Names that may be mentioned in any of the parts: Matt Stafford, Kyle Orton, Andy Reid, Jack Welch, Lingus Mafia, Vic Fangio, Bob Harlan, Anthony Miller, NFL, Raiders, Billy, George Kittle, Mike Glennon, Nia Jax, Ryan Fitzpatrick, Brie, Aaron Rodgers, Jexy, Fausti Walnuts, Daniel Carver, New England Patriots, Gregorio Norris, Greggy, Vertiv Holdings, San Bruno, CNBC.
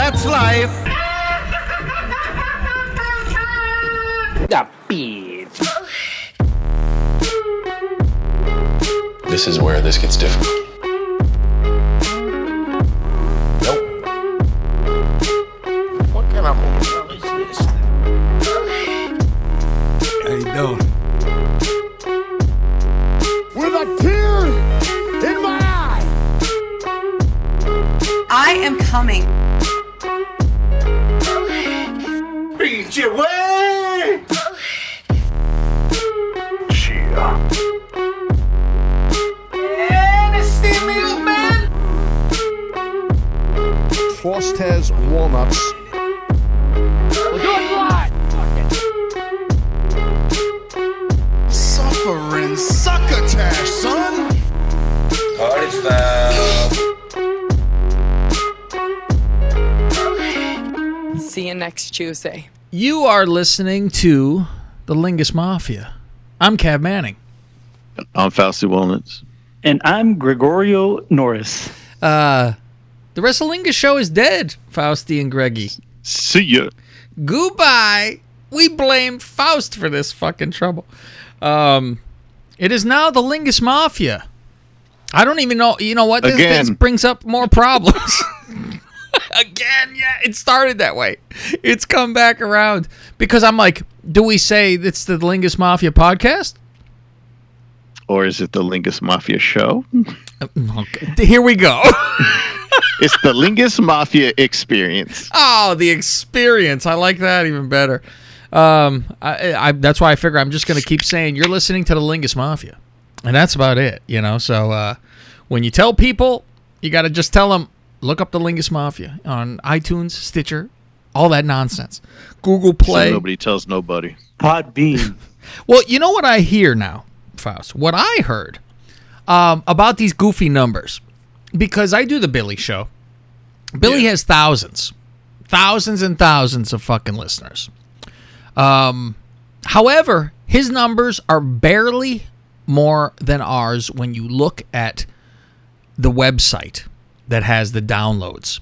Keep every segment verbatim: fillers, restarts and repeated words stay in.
That's life. The beat. This is where this gets difficult. Nope. What kind of hotel is this? How you doing? With a tear in my eye. I am coming. Beat your way. Cheer. Fausti's Walnuts. We're doing live! Suffering succotash, son! Party foul. See you next Tuesday. You are listening to the Lingus Mafia. I'm Cav Manning. I'm Fausti Walnuts. And I'm Gregorio Norris. Uh... The Wrestlingus show is dead, Fausti and Greggy. See ya. Goodbye. We blame Faust for this fucking trouble. Um, it is now the Lingus Mafia. I don't even know. You know what? This, this brings up more problems. Again, yeah. It started that way. It's come back around. Because I'm like, do we say it's the Lingus Mafia podcast? Or is it the Lingus Mafia show? Okay. Here we go. It's the Lingus Mafia experience. Oh, the experience. I like that even better. Um, I, I, that's why I figure I'm just going to keep saying you're listening to the Lingus Mafia. And that's about it, you know. So uh, when you tell people, you got to just tell them, look up the Lingus Mafia on iTunes, Stitcher, all that nonsense. Google Play. So nobody tells nobody. Podbean. Well, you know what I hear now, Faust? What I heard um, about these goofy numbers. Because I do the Billy show. Billy yeah. has thousands. Thousands and thousands of fucking listeners. Um, however, his numbers are barely more than ours when you look at the website that has the downloads.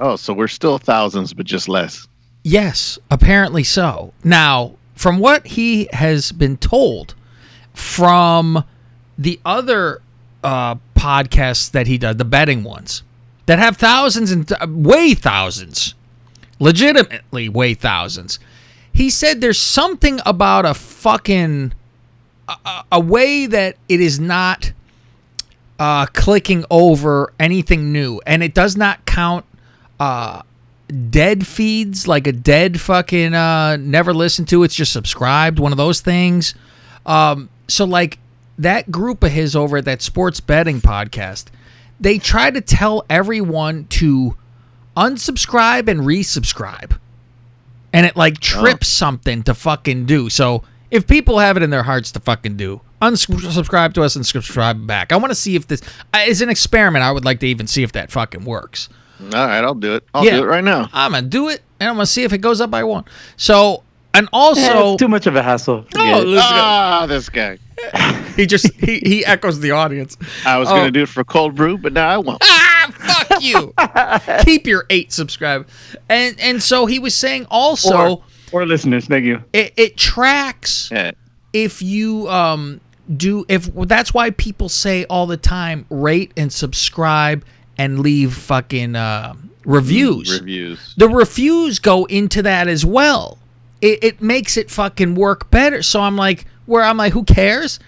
Oh, so we're still thousands, but just less. Yes, apparently so. Now, from what he has been told from the other uh podcasts that he does, the betting ones that have thousands and th- way thousands, legitimately way thousands. He said there's something about a fucking a, a way that it is not uh, clicking over anything new, and it does not count uh, dead feeds, like a dead fucking uh, never listened to. It's just subscribed, one of those things. Um, so like. That group of his over at that sports betting podcast, they try to tell everyone to unsubscribe and resubscribe. And it like trips oh. something to fucking do. So if people have it in their hearts to fucking do, unsubscribe to us and subscribe back. I want to see if this is an experiment. I would like to even see if that fucking works. All right, I'll do it. I'll yeah, do it right now. I'm going to do it, and I'm going to see if it goes up by one. So, and also... Yeah, it's too much of a hassle. Oh, yeah. Ah, this guy. He just he, he echoes the audience. I was oh. gonna do it for cold brew, but now I won't. Ah, fuck you! Keep your eight subscribe, and and so he was saying also or, or listeners, thank you. It, it tracks yeah. if you um do if well, that's why people say all the time rate and subscribe and leave fucking uh, reviews. Reviews. The reviews go into that as well. It it makes it fucking work better. So I'm like. Where I'm like, who cares?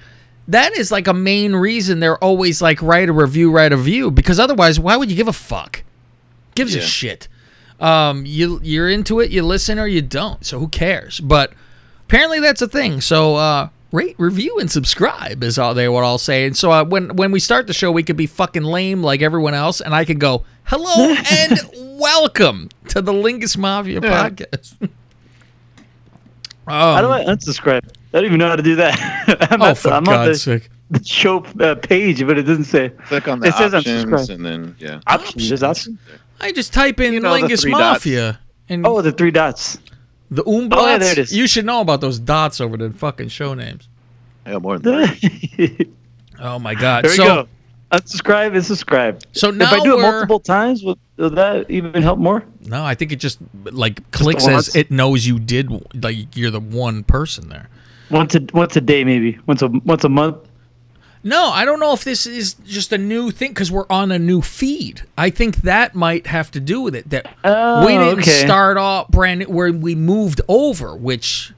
That is like a main reason they're always like, write a review, write a review. Because otherwise, why would you give a fuck? Gives yeah. a shit. Um, you, you're into it, you listen, or you don't. So who cares? But apparently that's a thing. So uh, rate, review, and subscribe is all they would all say. And so uh, when, when we start the show, we could be fucking lame like everyone else. And I could go, hello and welcome to the Lingus Mafia yeah. podcast. um, How do I unsubscribe? I don't even know how to do that. I'm, oh, at, for I'm God's on the, sake. the show uh, page, but it doesn't say. Click on the it options says and then, yeah. Options. There's options. I just type in you know, Lingus Mafia. And oh, the three dots. The umblats. Oh, yeah, there it is. You should know about those dots over the fucking show names. I got more than that. Oh, my God. There we so, go. Unsubscribe and subscribe. So now if I do it multiple times, will, will that even help more? No, I think it just like clicks as it knows you did. Like you're the one person there. Once a once a day, maybe once a once a month. No, I don't know if this is just a new thing because we're on a new feed. I think that might have to do with it. That oh, we didn't okay. start off brand new, where we moved over, which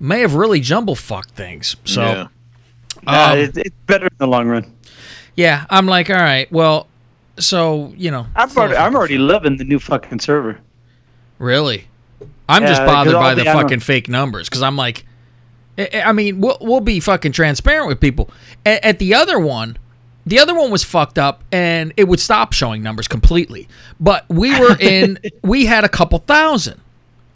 may have really jumble fucked things. So yeah. um, uh, it, it's better in the long run. Yeah, I'm like, all right, well, so, you know. I'm already, I'm already loving the new fucking server. Really? I'm yeah, just bothered by the, the fucking fake numbers because I'm like, I mean, we'll, we'll be fucking transparent with people. At, at the other one, the other one was fucked up and it would stop showing numbers completely. But we were in, we had a couple thousand.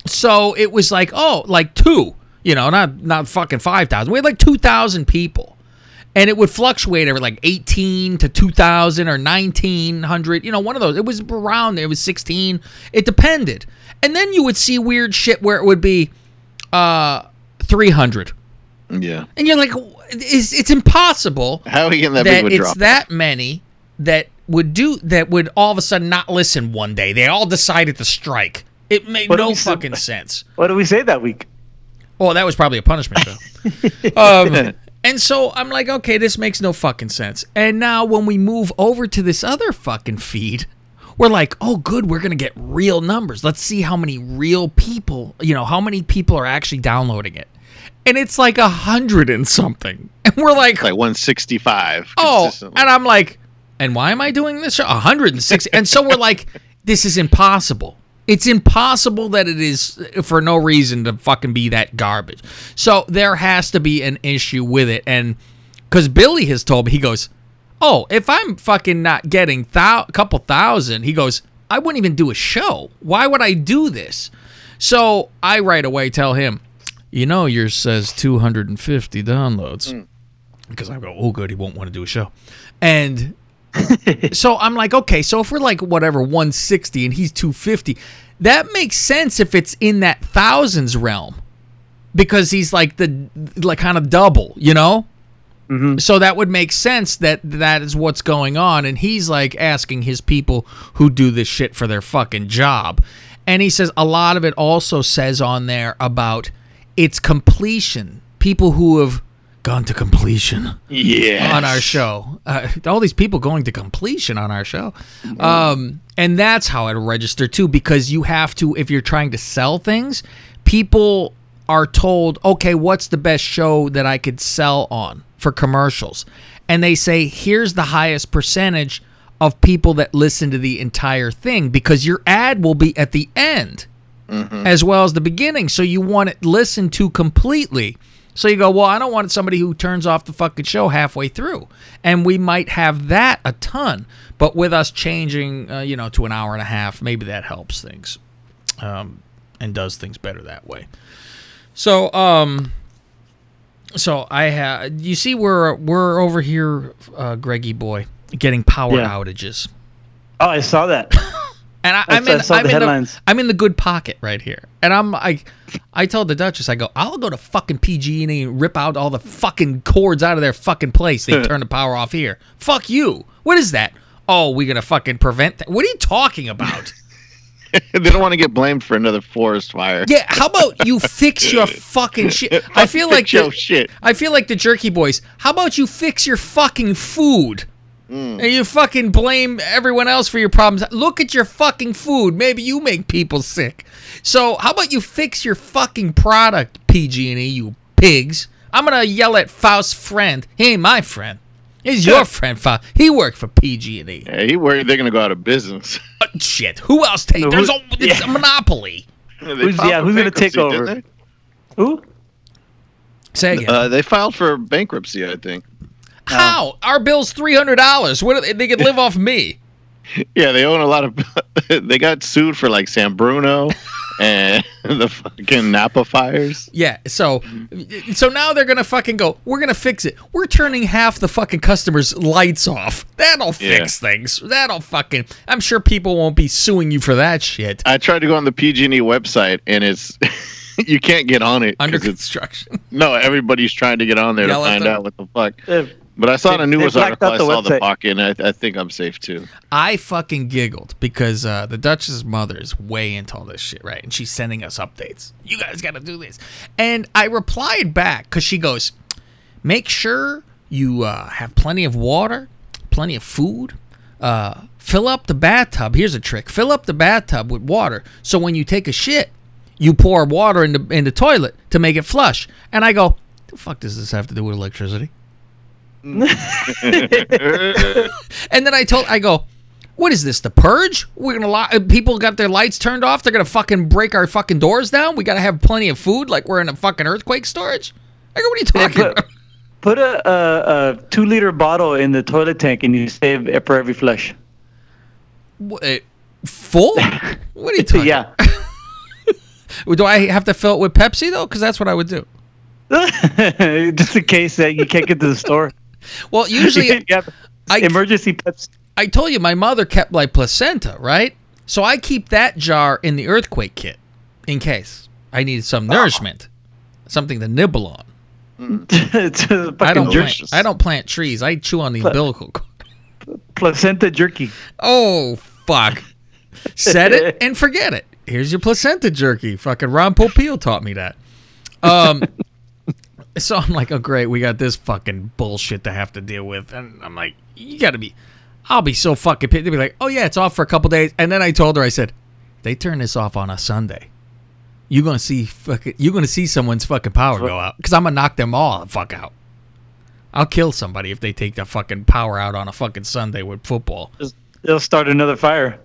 So it was like, oh, like two, you know, not, not fucking five thousand. We had like two thousand people. And it would fluctuate every like eighteen to two thousand or nineteen hundred. You know, one of those. It was around there. It was sixteen. It depended. And then you would see weird shit where it would be uh, three hundred. Yeah. And you're like, it's, it's impossible. How are you getting that, that big of a drop? It's that many that would do that would all of a sudden not listen one day. They all decided to strike. It made no fucking sense. What did we say that week? Oh, that was probably a punishment, though. um And so I'm like, okay, this makes no fucking sense. And now when we move over to this other fucking feed, we're like, oh, good, we're going to get real numbers. Let's see how many real people, you know, how many people are actually downloading it. And it's like a hundred and something. And we're like, like one sixty-five. Oh, and I'm like, and why am I doing this? one hundred sixty. And so we're like, this is impossible. It's impossible that it is for no reason to fucking be that garbage. So there has to be an issue with it. And because Billy has told me, he goes, oh, if I'm fucking not getting thou- a couple thousand, he goes, I wouldn't even do a show. Why would I do this? So I right away tell him, you know, yours says two hundred fifty downloads. Mm. Because I go, oh, good, he won't want to do a show. And so I'm like, okay, so if we're like whatever one sixty and he's two fifty, that makes sense if it's in that thousands realm because he's like the like kind of double, you know. Mm-hmm. So that would make sense that that is what's going on, and he's like asking his people who do this shit for their fucking job, and he says a lot of it also says on there about its completion, people who have gone to completion. Yes. On our show. Uh, all these people going to completion on our show. Um, and that's how it'll register too, because you have to, if you're trying to sell things, people are told, okay, what's the best show that I could sell on for commercials? And they say, here's the highest percentage of people that listen to the entire thing, because your ad will be at the end. Mm-hmm. As well as the beginning. So you want it listened to completely. So you go, well, I don't want somebody who turns off the fucking show halfway through. And we might have that a ton. But with us changing, uh, you know, to an hour and a half, maybe that helps things um, and does things better that way. So um, so I have, you see, we're, we're over here, uh, Greggy boy, getting power yeah. outages. Oh, I saw that. And I, I'm, in, I I'm, in the, I'm in the good pocket right here. And I'm like, I told the Duchess, I go, I'll go to fucking P G and E and rip out all the fucking cords out of their fucking place. They turn the power off here. Fuck you. What is that? Oh, we're going to fucking prevent that. What are you talking about? They don't want to get blamed for another forest fire. Yeah, how about you fix your fucking shit? I feel like the, shit. I feel like the Jerky Boys. How about you fix your fucking food? Mm. And you fucking blame everyone else for your problems. Look at your fucking food. Maybe you make people sick. So how about you fix your fucking product, P G and E, you pigs? I'm going to yell at Faust's friend. He ain't my friend. He's your friend, Faust. He worked for P G and E. Yeah, he worked. They're going to go out of business. Oh, shit. Who else takes no, There's a, it's yeah. a monopoly. Yeah, who's, yeah, who's going to take over? Who? Say again. Uh, they filed for bankruptcy, I think. How? Um, Our bill's three hundred dollars. What are they, they could live off me. Yeah, they own a lot of... They got sued for, like, San Bruno and the fucking Napa fires. Yeah, so so now they're going to fucking go, we're going to fix it. We're turning half the fucking customers' lights off. That'll fix yeah. things. That'll fucking... I'm sure people won't be suing you for that shit. I tried to go on the P G and E website, and it's... You can't get on it. Under construction. No, everybody's trying to get on there Yell to find out what the fuck. If, But I saw they, a news article. I saw website. the pocket, and I, I think I'm safe too. I fucking giggled because uh, the Duchess's mother is way into all this shit, right? And she's sending us updates. You guys got to do this. And I replied back because she goes, "Make sure you uh, have plenty of water, plenty of food. Uh, fill up the bathtub. Here's a trick: fill up the bathtub with water. So when you take a shit, you pour water in the in the toilet to make it flush." And I go, "The fuck does this have to do with electricity?" And then I told I go, what is this, the purge? We're gonna lock, people got their lights turned off, they're gonna fucking break our fucking doors down, we gotta have plenty of food like we're in a fucking earthquake storage? I go, what are you talking put, about? Put a, a, a two liter bottle in the toilet tank and you save it for every flush. What, full? What are you talking yeah. about? Do I have to fill it with Pepsi though? Because that's what I would do. Just in case that you can't get to the store. Well, usually, yeah, I, emergency Pepsi. I told you my mother kept like placenta, right? So I keep that jar in the earthquake kit in case I need some oh. nourishment, something to nibble on. It's a I, don't plant, I don't plant trees. I chew on the Pla- umbilical cord. Placenta jerky. Oh fuck! Said it and forget it. Here's your placenta jerky. Fucking Ron Popeil taught me that. Um. So I'm like, oh, great, we got this fucking bullshit to have to deal with. And I'm like, you got to be, I'll be so fucking pissed. They'll be like, oh, yeah, it's off for a couple days. And then I told her, I said, they turn this off on a Sunday. You're going to see fucking, you're going to see someone's fucking power go out. Because I'm going to knock them all the fuck out. I'll kill somebody if they take the fucking power out on a fucking Sunday with football. They'll start another fire.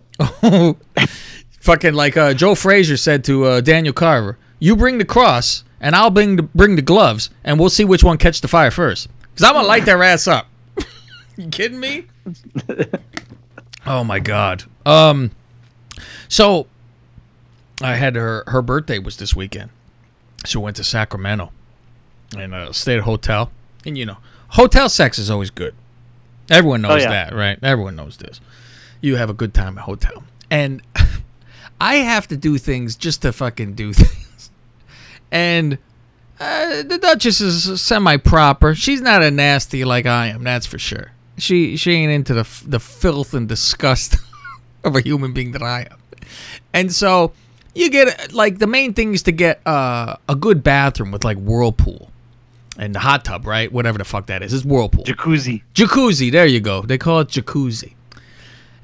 Fucking like uh, Joe Frazier said to uh, Daniel Carver, you bring the cross. And I'll bring the, bring the gloves, and we'll see which one catch the fire first. Because I'm going to light their ass up. You kidding me? Oh, my God. Um, So, I had her, her birthday was this weekend. She went to Sacramento and uh, stayed at a hotel. And, you know, hotel sex is always good. Everyone knows oh, yeah. that, right? Everyone knows this. You have a good time at hotel. And I have to do things just to fucking do things. And uh, the Duchess is semi-proper. She's not a nasty like I am, that's for sure. She she ain't into the the filth and disgust of a human being that I am. And so you get, like, the main thing is to get uh, a good bathroom with, like, whirlpool and the hot tub, right? Whatever the fuck that is. It's whirlpool. Jacuzzi. Jacuzzi. There you go. They call it jacuzzi.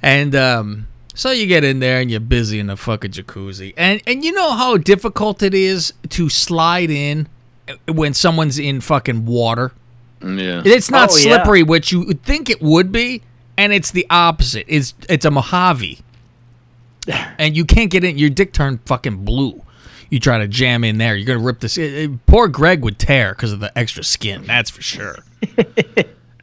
And um, so you get in there and you're busy in the fucking jacuzzi. And and you know how difficult it is to slide in when someone's in fucking water? Yeah. It's not oh, slippery, yeah. which you would think it would be, and it's the opposite. It's it's a Mojave. And you can't get in. Your dick turned fucking blue. You try to jam in there. You're going to rip this. It, it, poor Greg would tear because of the extra skin. That's for sure.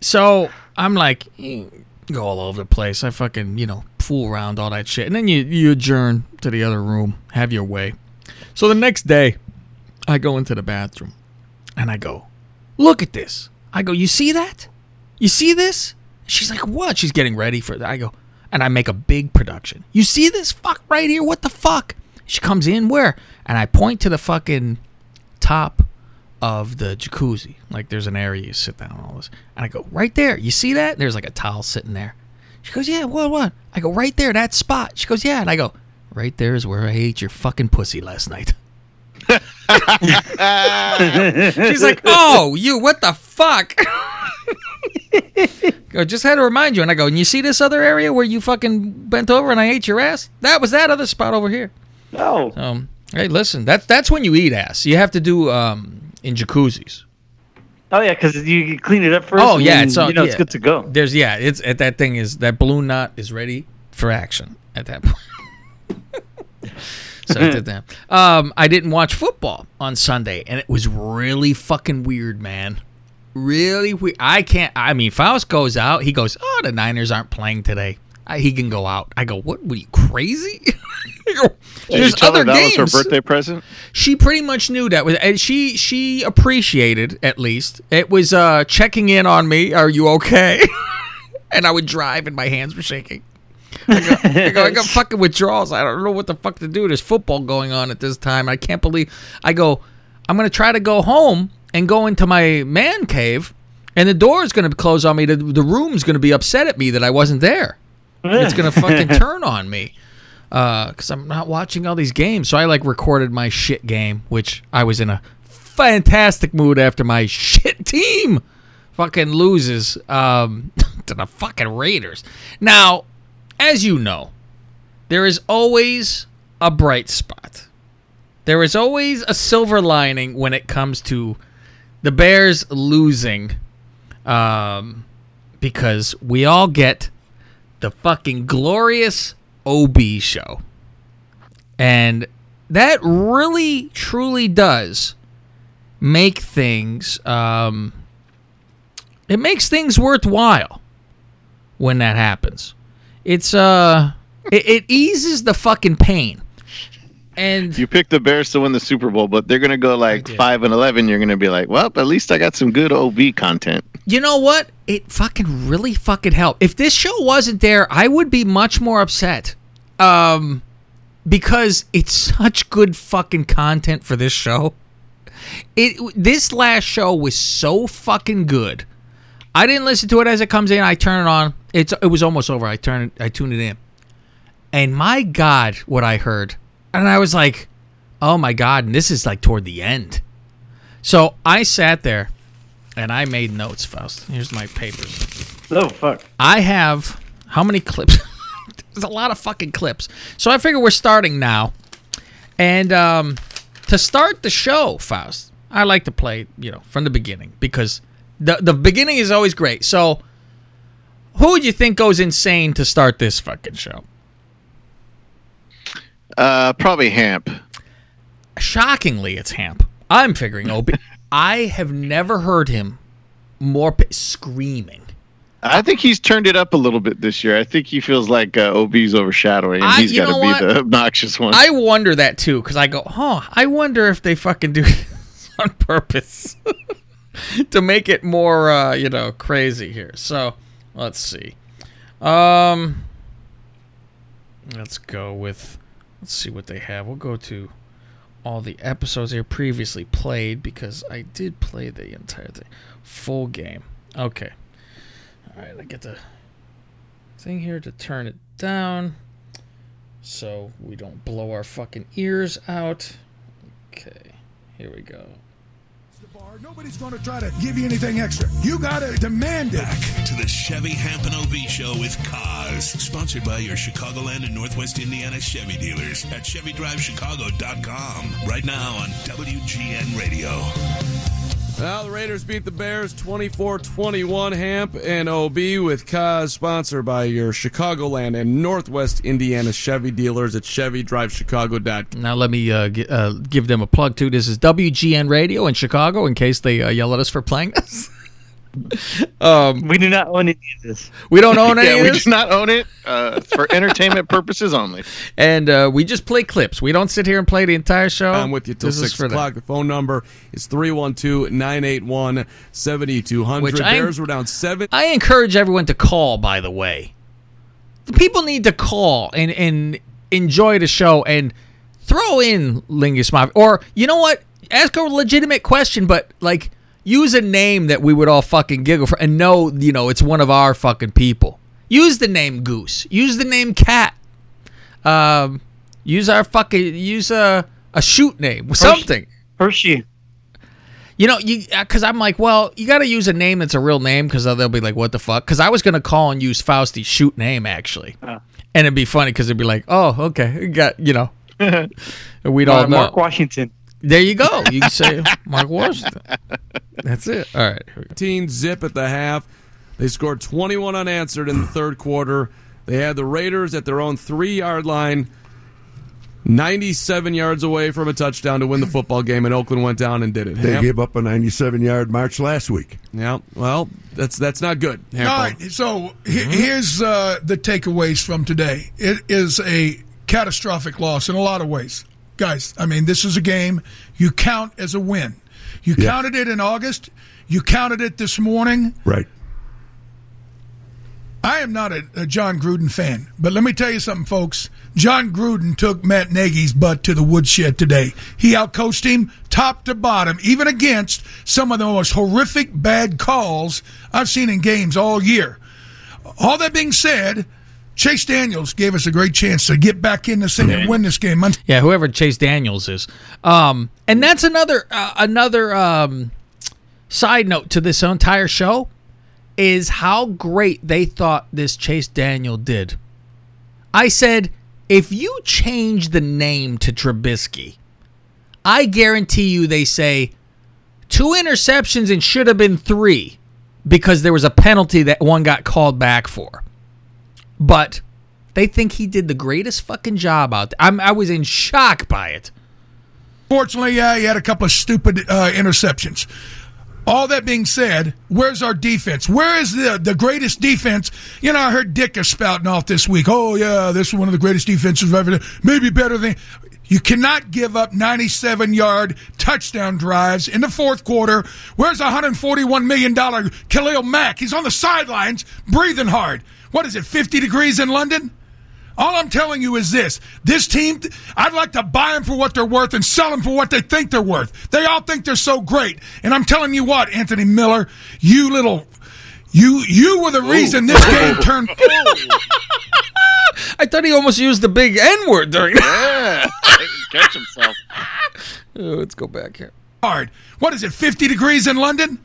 So I'm like, go all over the place. I fucking, you know, fool around, all that shit. And then you, you adjourn to the other room. Have your way. So the next day, I go into the bathroom. And I go, look at this. I go, you see that? You see this? She's like, what? She's getting ready for that. I go, and I make a big production. You see this fuck right here? What the fuck? She comes in, where? And I point to the fucking top of the jacuzzi. Like, there's an area you sit down, all this. And I go, right there. You see that? There's like a towel sitting there. She goes, yeah, what, what? I go, right there, that spot. She goes, yeah. And I go, right there is where I ate your fucking pussy last night. She's like, oh, you, what the fuck? I just had to remind you. And I go, and you see this other area where you fucking bent over and I ate your ass? That was that other spot over here. Oh. Um, hey, listen, that, that's when you eat ass. You have to do um, in jacuzzis. Oh yeah, because you clean it up first. Oh yeah, and, it's all, you know yeah. it's good to go. There's yeah, it's at that thing is that balloon knot is ready for action at that point. So I did that. Um, I didn't watch football on Sunday, and it was really fucking weird, man. Really weird. I can't. I mean, Faust goes out. He goes, oh, the Niners aren't playing today. I, he can go out. I go, what? Were you crazy? Go, there's you other her that games. That was her birthday present. She pretty much knew that was, and she she appreciated at least. It was uh, checking in on me. Are you okay? And I would drive, and my hands were shaking. I go, I, go, I got fucking withdrawals. I don't know what the fuck to do. There's football going on at this time. I can't believe. I go, I'm gonna try to go home and go into my man cave and the door is going to close on me. The, the room's going to be upset at me that I wasn't there. It's going to fucking turn on me because uh, I'm not watching all these games. So I like recorded my shit game, which I was in a fantastic mood after my shit team fucking loses um, to the fucking Raiders. Now, as you know, there is always a bright spot. There is always a silver lining when it comes to the Bears losing, um, because we all get the fucking glorious O B show. And that really, truly does make things, um, it makes things worthwhile when that happens. It's, uh, it, it eases the fucking pain. And you picked the Bears to win the Super Bowl, but they're going to go like five and eleven. You're going to be like, well, at least I got some good O B content. You know what? It fucking really fucking helped. If this show wasn't there, I would be much more upset um, because it's such good fucking content for this show. It This last show was so fucking good. I didn't listen to it as it comes in. I turn it on. It's It was almost over. I turn it, I tuned it in. And my God, what I heard. And I was like, oh, my God. And this is like toward the end. So I sat there and I made notes, Faust. Here's my papers. Oh, fuck. I have how many clips? There's a lot of fucking clips. So I figure we're starting now. And um, to start the show, Faust, I like to play, you know, from the beginning because the, the beginning is always great. So who would you think goes insane to start this fucking show? Uh, probably Hamp. Shockingly, it's Hamp. I'm figuring O B. I have never heard him more p- screaming. I think he's turned it up a little bit this year. I think he feels like uh, O B's overshadowing him. I, he's got to be what? The obnoxious one. I wonder that, too, because I go, huh, I wonder if they fucking do this on purpose to make it more, uh, you know, crazy here. So, let's see. Um, Let's go with... Let's see what they have. We'll go to all the episodes here previously played because I did play the entire thing. Full game. Okay. All right. I get the thing here to turn it down so we don't blow our fucking ears out. Okay. Here we go. Bar. Nobody's going to try to give you anything extra. You got to demand it. Back to the Chevy Hamp and O B show with Cause, sponsored by your Chicagoland and Northwest Indiana Chevy dealers at Chevy Drive Chicago dot com. Right now on W G N Radio. Well, the Raiders beat the Bears twenty-four twenty-one. Hamp and O B with Cause, sponsored by your Chicagoland and Northwest Indiana Chevy dealers at Chevy Drive Chicago dot com. Now let me uh, g- uh, give them a plug, too. This is W G N Radio in Chicago, in case they uh, yell at us for playing this. um, we do not own any of this. We don't own any yeah, of this? We do not own it. Uh, it's for entertainment purposes only. And uh, we just play clips. We don't sit here and play the entire show. I'm with you till six o'clock. That. The phone number is three one two, nine eight one, seven two zero zero. Bears were down seven. I encourage everyone to call, by the way. The people need to call and, and enjoy the show and throw in Lingus Mafia. Or, you know what? Ask a legitimate question, but, like, use a name that we would all fucking giggle for and know, you know, it's one of our fucking people. Use the name Goose. Use the name Cat. Um, use our fucking, use a, a shoot name, something. Hershey. You know, you because I'm like, well, you got to use a name that's a real name because they'll be like, what the fuck? Because I was going to call and use Fausti's shoot name, actually. Uh. And it'd be funny because it'd be like, oh, okay. Got, you know. And we'd all uh, know. Mark Washington. There you go. You can say Mark Washington. That's it. All right. fifteen zip at the half. They scored twenty-one unanswered in the third quarter. They had the Raiders at their own three-yard line, ninety-seven yards away from a touchdown to win the football game, and Oakland went down and did it. They Hamp. Gave up a ninety-seven-yard march last week. Yeah. Well, that's that's not good. Hamp. All right. So he, mm-hmm. here's uh, the takeaways from today. It is a catastrophic loss in a lot of ways. Guys, I mean, this is a game you count as a win. You yeah. counted it in August. You counted it this morning. Right. I am not a, a John Gruden fan, but let me tell you something, folks. John Gruden took Matt Nagy's butt to the woodshed today. He outcoached him. top to bottom, even against some of the most horrific bad calls I've seen in games all year. All that being said, Chase Daniels gave us a great chance to get back in this thing and win this game. Yeah, whoever Chase Daniels is. Um, and that's another uh, another um, side note to this entire show is how great they thought this Chase Daniel did. I said, if you change the name to Trubisky, I guarantee you they say two interceptions and should have been three because there was a penalty that one got called back for. But they think he did the greatest fucking job out there. I'm, I was in shock by it. Fortunately, yeah, he had a couple of stupid uh, interceptions. All that being said, where's our defense? Where is the the greatest defense? You know, I heard Dick is spouting off this week. Oh, yeah, this is one of the greatest defenses I've ever done. Maybe better than... You cannot give up ninety-seven-yard touchdown drives in the fourth quarter. Where's one hundred forty-one million dollars Khalil Mack? He's on the sidelines breathing hard. What is it, fifty degrees in London? All I'm telling you is this. This team, I'd like to buy them for what they're worth and sell them for what they think they're worth. They all think they're so great. And I'm telling you what, Anthony Miller, you little, you you were the reason Ooh. this game turned. I thought he almost used the big N-word during that. Yeah, he can catch himself. Oh, let's go back here. Hard. What is it, fifty degrees in London?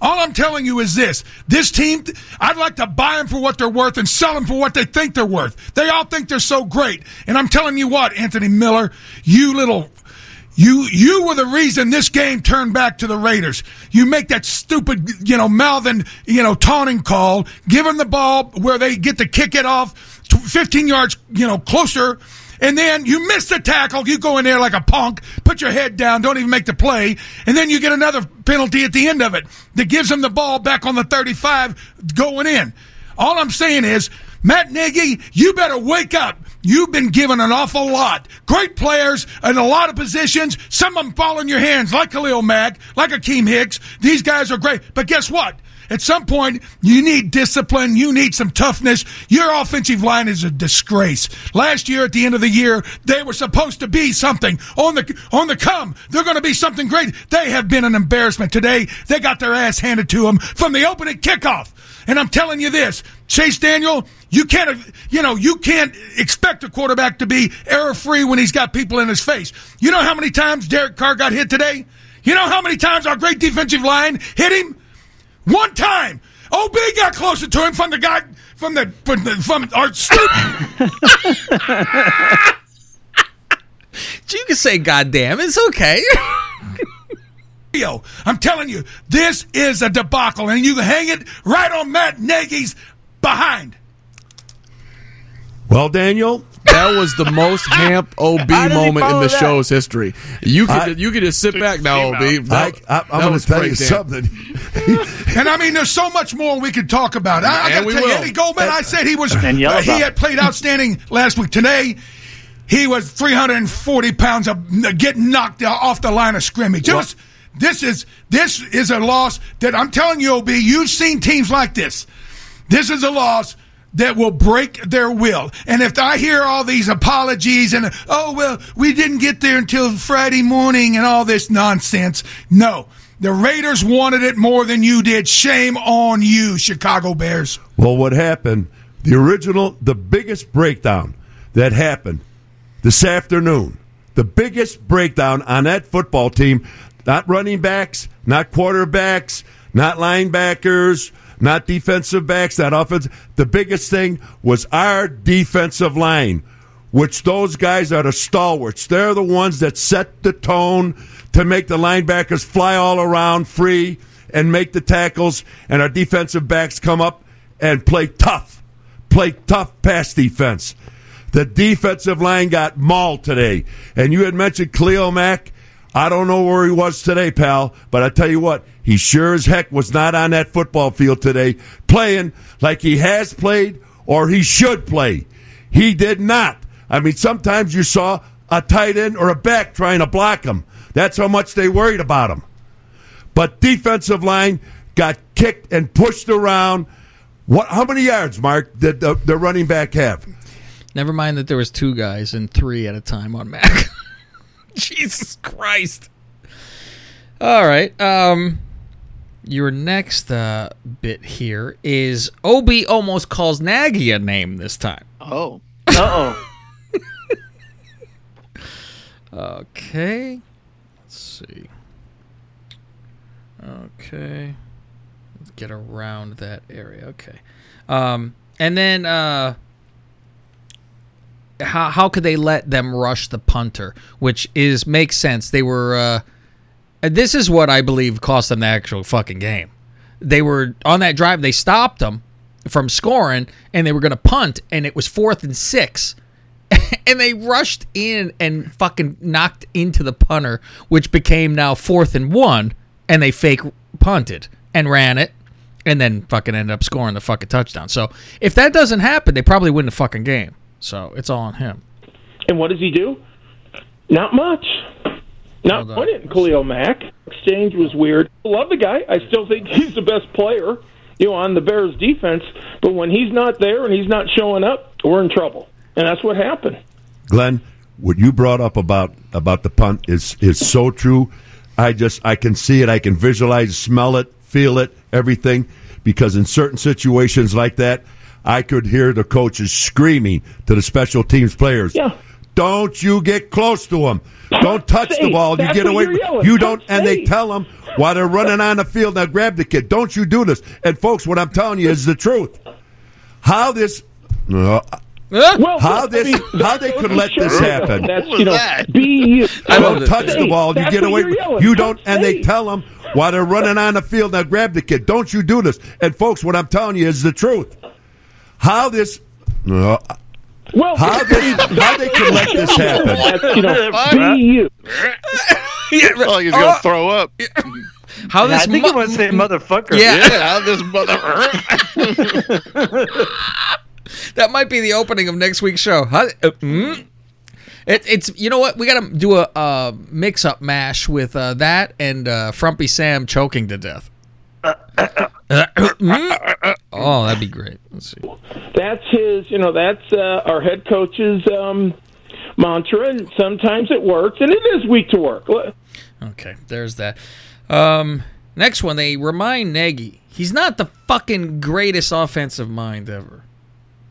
All I'm telling you is this. This team, I'd like to buy them for what they're worth and sell them for what they think they're worth. They all think they're so great. And I'm telling you what, Anthony Miller, you little... You you were the reason this game turned back to the Raiders. You make that stupid, you know, mouthing, you know, taunting call, give them the ball where they get to kick it off fifteen yards, you know, closer, and then you miss the tackle. You go in there like a punk, put your head down, don't even make the play, and then you get another penalty at the end of it that gives them the ball back on the thirty-five going in. All I'm saying is, Matt Nagy, you better wake up. You've been given an awful lot. Great players in a lot of positions. Some of them fall in your hands, like Khalil Mack, like Akeem Hicks. These guys are great. But guess what? At some point, you need discipline. You need some toughness. Your offensive line is a disgrace. Last year, at the end of the year, they were supposed to be something on the on the come. They're going to be something great. They have been an embarrassment today. They got their ass handed to them from the opening kickoff. And I'm telling you this, Chase Daniel, you can't, you know, you can't expect a quarterback to be error-free when he's got people in his face. You know how many times Derek Carr got hit today? You know how many times our great defensive line hit him? One time, O B got closer to him from the guy from the from the, from our stupid. You can say "goddamn," it's okay. I'm telling you, this is a debacle, and you hang it right on Matt Nagy's behind. Well, Daniel, that was the most hamp O B moment in the that? show's history. You could I, you could just sit back now, O B. That, I, I, I'm going to tell you something. And, I mean, there's so much more we could talk about. I, I got to tell will. you, Eddie Goldman, I said he was uh, he had played outstanding last week. Today, he was three hundred forty pounds of getting knocked off the line of scrimmage. It was... This is this is a loss that I'm telling you, O B, you've seen teams like this. This is a loss that will break their will. And if I hear all these apologies and, oh, well, we didn't get there until Friday morning and all this nonsense, no. The Raiders wanted it more than you did. Shame on you, Chicago Bears. Well, what happened, the original, the biggest breakdown that happened this afternoon, the biggest breakdown on that football team. Not running backs, not quarterbacks, not linebackers, not defensive backs, not offense. The biggest thing was our defensive line, which those guys are the stalwarts. They're the ones that set the tone to make the linebackers fly all around free and make the tackles, and our defensive backs come up and play tough, play tough pass defense. The defensive line got mauled today. And you had mentioned Cleo Mack. I don't know where he was today, pal, but I tell you what, he sure as heck was not on that football field today playing like he has played or he should play. He did not. I mean, sometimes you saw a tight end or a back trying to block him. That's how much they worried about him. But defensive line got kicked and pushed around. What? How many yards, Mark, did the, the running back have? Never mind that there was two guys and three at a time on Mac. Jesus Christ. All right. Um, your next uh, bit here is Obi almost calls Nagy a name this time. Oh. Uh-oh. Okay. Let's see. Okay. Let's get around that area. Okay. Um, and then... Uh, How how could they let them rush the punter? Which is makes sense. They were. Uh, this is what I believe cost them the actual fucking game. They were on that drive. They stopped them from scoring, and they were going to punt, and it was fourth and six, and they rushed in and fucking knocked into the punter, which became now fourth and one, and they fake punted and ran it, and then fucking ended up scoring the fucking touchdown. So if that doesn't happen, they probably win the fucking game. So it's all on him. And what does he do? Not much. Not pointed. Khalil Mack. Exchange was weird. I love the guy. I still think he's the best player, you know, on the Bears defense. But when he's not there and he's not showing up, we're in trouble. And that's what happened. Glenn, what you brought up about, about the punt is is so true. I just I can see it. I can visualize, smell it, feel it, everything. Because in certain situations like that, I could hear the coaches screaming to the special teams players, yeah. Don't you get close to them. Don't touch safe. The ball. That's you get away. You don't. That's and safe. They tell them while they're running on the field, now grab the kid. Don't you do this. And, folks, what I'm telling you is the truth. How this uh, well, how this, I mean, how they could let sure this happen. That's, you know, be, I don't touch safe. The ball. That's you get away. You don't. That's and safe. They tell them while they're running on the field, now grab the kid. Don't you do this. And, folks, what I'm telling you is the truth. How this, uh, well, how they, how they can let this happen? That's, you know, be you. Yeah, oh, he's gonna uh, throw up. Yeah. How this? I think you want to say motherfucker. Yeah, yeah how this motherfucker. That might be the opening of next week's show. How, uh, mm? it, it's you know what we got to do a uh, mix-up mash with uh, that and uh, Frumpy Sam choking to death. Uh, uh, uh. Oh, that'd be great. Let's see. That's his, you know, that's uh, our head coach's um, mantra, and sometimes it works, and it is weak to work. Okay, there's that. Um, next one, they remind Nagy, he's not the fucking greatest offensive mind ever.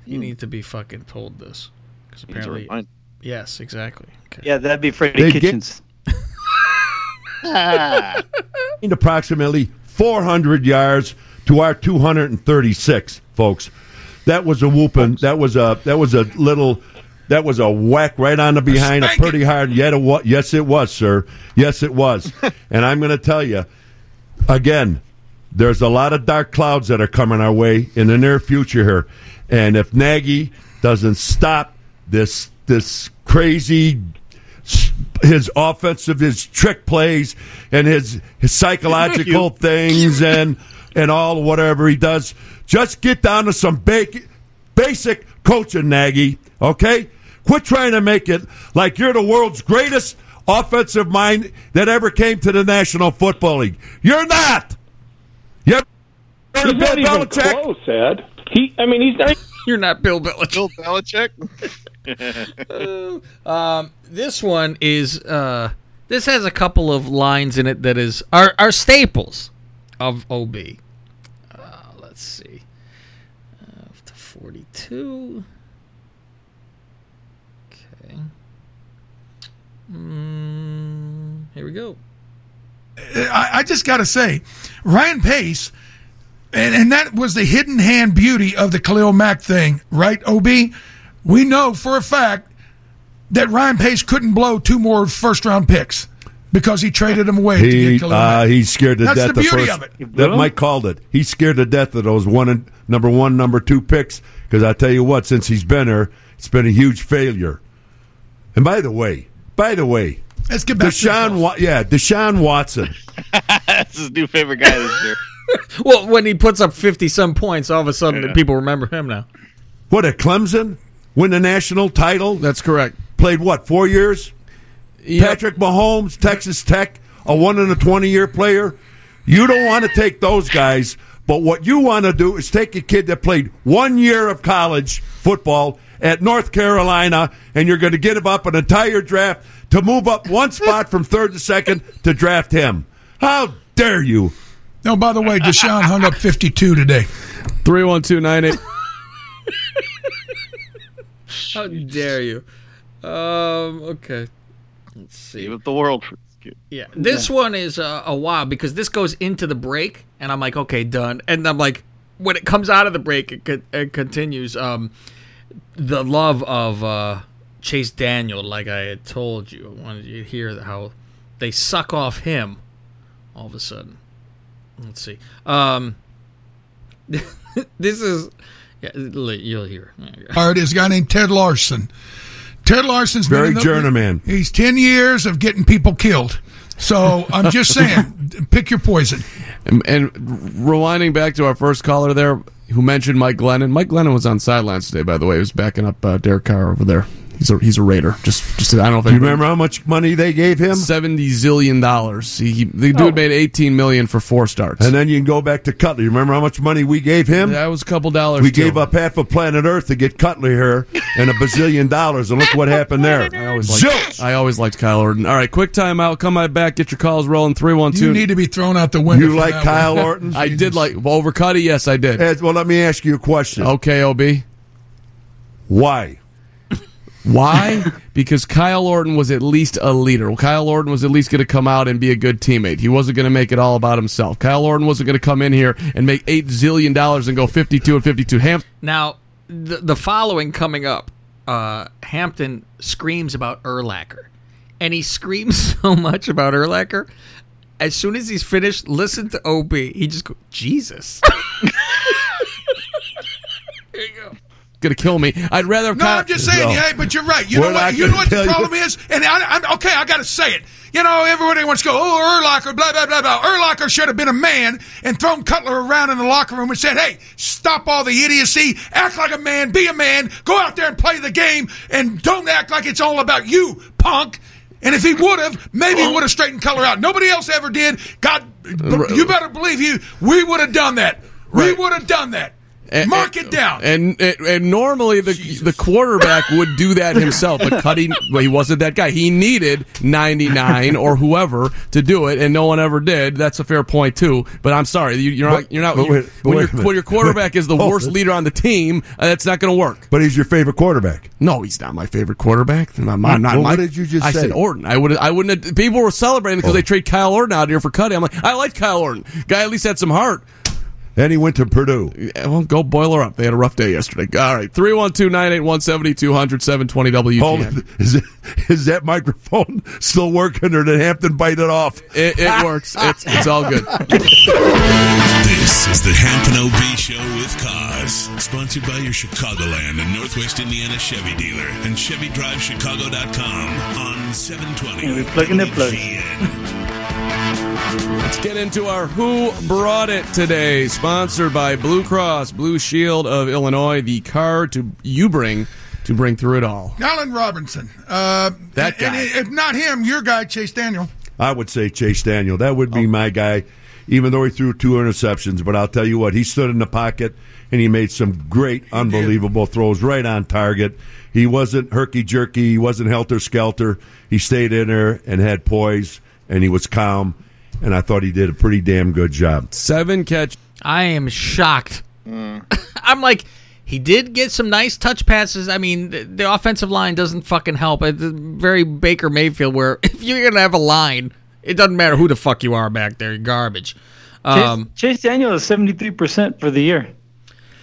You mm. need to be fucking told this. Because apparently, yes, exactly. Okay. Yeah, that'd be Freddie they Kitchens. Get... ah. In approximately four hundred yards to our two hundred thirty-six, folks. That was a whooping. That was a that was a little. That was a whack right on the behind. A pretty hard. Yet a yes, it was, sir. Yes, it was. And I'm going to tell you again. There's a lot of dark clouds that are coming our way in the near future here. And if Nagy doesn't stop this this crazy. His offensive, his trick plays, and his, his psychological things, and and all whatever he does. Just get down to some basic, basic coaching, Nagy. Okay, quit trying to make it like you're the world's greatest offensive mind that ever came to the National Football League. You're not. You're not Bill Belichick. Close, Ed. He, I mean, he's not. You're not Bill Belichick. Bill Belichick. uh, um, this one is uh, this has a couple of lines in it that is are, are staples of O B. Uh, let's see, uh, up to forty-two. Okay, mm, here we go. I, I just gotta say, Ryan Pace, and, and that was the hidden hand beauty of the Khalil Mack thing, right? O B. We know for a fact that Ryan Pace couldn't blow two more first-round picks because he traded them away. He, to get Khalil Mack. Uh, he's scared to That's death. That's the beauty the first, of it. That Mike called it. He's scared to death of those one and, number one, number two picks because I tell you what, since he's been here, it's been a huge failure. And by the way, by the way, let's get back Deshaun to Wa- yeah, Deshaun Watson. That's his new favorite guy this year. Well, when he puts up fifty-some points, all of a sudden yeah. people remember him now. What, at Clemson? Win the national title. That's correct. Played what, four years? Yep. Patrick Mahomes, Texas Tech, a one in a twenty-year player. You don't want to take those guys, but what you want to do is take a kid that played one year of college football at North Carolina, and you're going to give up an entire draft to move up one spot from third to second to draft him. How dare you? No, by the way, Deshaun hung up fifty-two today. three one two nine eight How dare you? Um, okay. Let's see. Save the world for this kid. Yeah. This yeah. one is uh, a while because this goes into the break, and I'm like, okay, done. And I'm like, when it comes out of the break, it, co- it continues. Um, the love of uh, Chase Daniel, like I had told you. I wanted you to hear how they suck off him all of a sudden. Let's see. Um, this is... Yeah, you'll hear. All right, it's a guy named Ted Larson. Ted Larson's been very journeyman. He's ten years of getting people killed. So I'm just saying, pick your poison. And, and rewinding back to our first caller there, who mentioned Mike Glennon. Mike Glennon was on sidelines today, by the way. He was backing up uh, Derek Carr over there. He's a he's a Raider. Just just I don't know. Do you remember how much money they gave him? Seventy zillion dollars. He the dude oh. made eighteen million for four starts. And then you can go back to Cutler. You remember how much money we gave him? That was a couple dollars. We too. gave up half of planet Earth to get Cutler here and a bazillion dollars. And look what happened there. I always liked, I always liked Kyle Orton. All right, quick timeout. Come right back. Get your calls rolling. Three one two. You need to be thrown out the window. You like Kyle one. Orton? I Jesus. did like well, over Cutty. Yes, I did. As, well, let me ask you a question. Okay, O B. Why? Why? Because Kyle Orton was at least a leader. Kyle Orton was at least going to come out and be a good teammate. He wasn't going to make it all about himself. Kyle Orton wasn't going to come in here and make eight zillion dollars and go fifty-two and fifty-two. Ham- now, the, the following coming up, uh, Hampton screams about Urlacher, and he screams so much about Urlacher. As soon as he's finished, listen to O B. He just goes, Jesus. Here you go. Gonna kill me. I'd rather have no con- I'm just saying no. Yeah, but you're right. You We're know what you know what the problem you. is and I, I'm okay I gotta say it. You know, everybody wants to go, oh, Urlacher, blah, blah, blah, blah. Urlacher should have been a man and thrown Cutler around in the locker room and said, hey, stop all the idiocy, act like a man, be a man, go out there and play the game, and don't act like it's all about you, punk. And if he would have, maybe he would have straightened Cutler out. Nobody else ever did. God, you better believe you we would have done that. Right. We would have done that. And, Mark it down. And and, and normally the Jesus. the quarterback would do that himself, but Cuddy, well, he wasn't that guy. He needed ninety-nine or whoever to do it, and no one ever did. That's a fair point too. But I'm sorry, you, you're but, not. You're not. But wait, you, but when, wait your, when your quarterback wait. is the oh, worst leader on the team, uh, that's not going to work. But he's your favorite quarterback. No, he's not my favorite quarterback. My, my, not well, my, what did you just I say? I said Orton. I would. I wouldn't. Have, people were celebrating because oh. they trade Kyle Orton out here for Cuddy. I'm like, I like Kyle Orton. Guy at least had some heart. Then he went to Purdue. Well, go boiler up. They had a rough day yesterday. All right, three one two, nine eight one, seven two zero zero, seven two zero W G N. Is, it, is that microphone still working, or did Hampton bite it off? It, it works. It's, it's all good. This is the Hampton O B Show with Cause, sponsored by your Chicagoland and Northwest Indiana Chevy dealer and Chevy Drive Chicago dot com on seven twenty. We're plugging the plug. Let's get into our Who Brought It today, sponsored by Blue Cross Blue Shield of Illinois, the car to you bring to bring through it all. Allen Robinson. Uh, that guy. And if not him, your guy, Chase Daniel. I would say Chase Daniel. That would be oh. my guy, even though he threw two interceptions. But I'll tell you what, he stood in the pocket, and he made some great, unbelievable throws right on target. He wasn't herky-jerky. He wasn't helter-skelter. He stayed in there and had poise, and he was calm. And I thought he did a pretty damn good job. Seven catch. I am shocked. Mm. I'm like, he did get some nice touch passes. I mean, the, the offensive line doesn't fucking help. It's very Baker Mayfield, where if you're going to have a line, it doesn't matter who the fuck you are back there. You're garbage. Um, Chase, Chase Daniel is seventy-three percent for the year,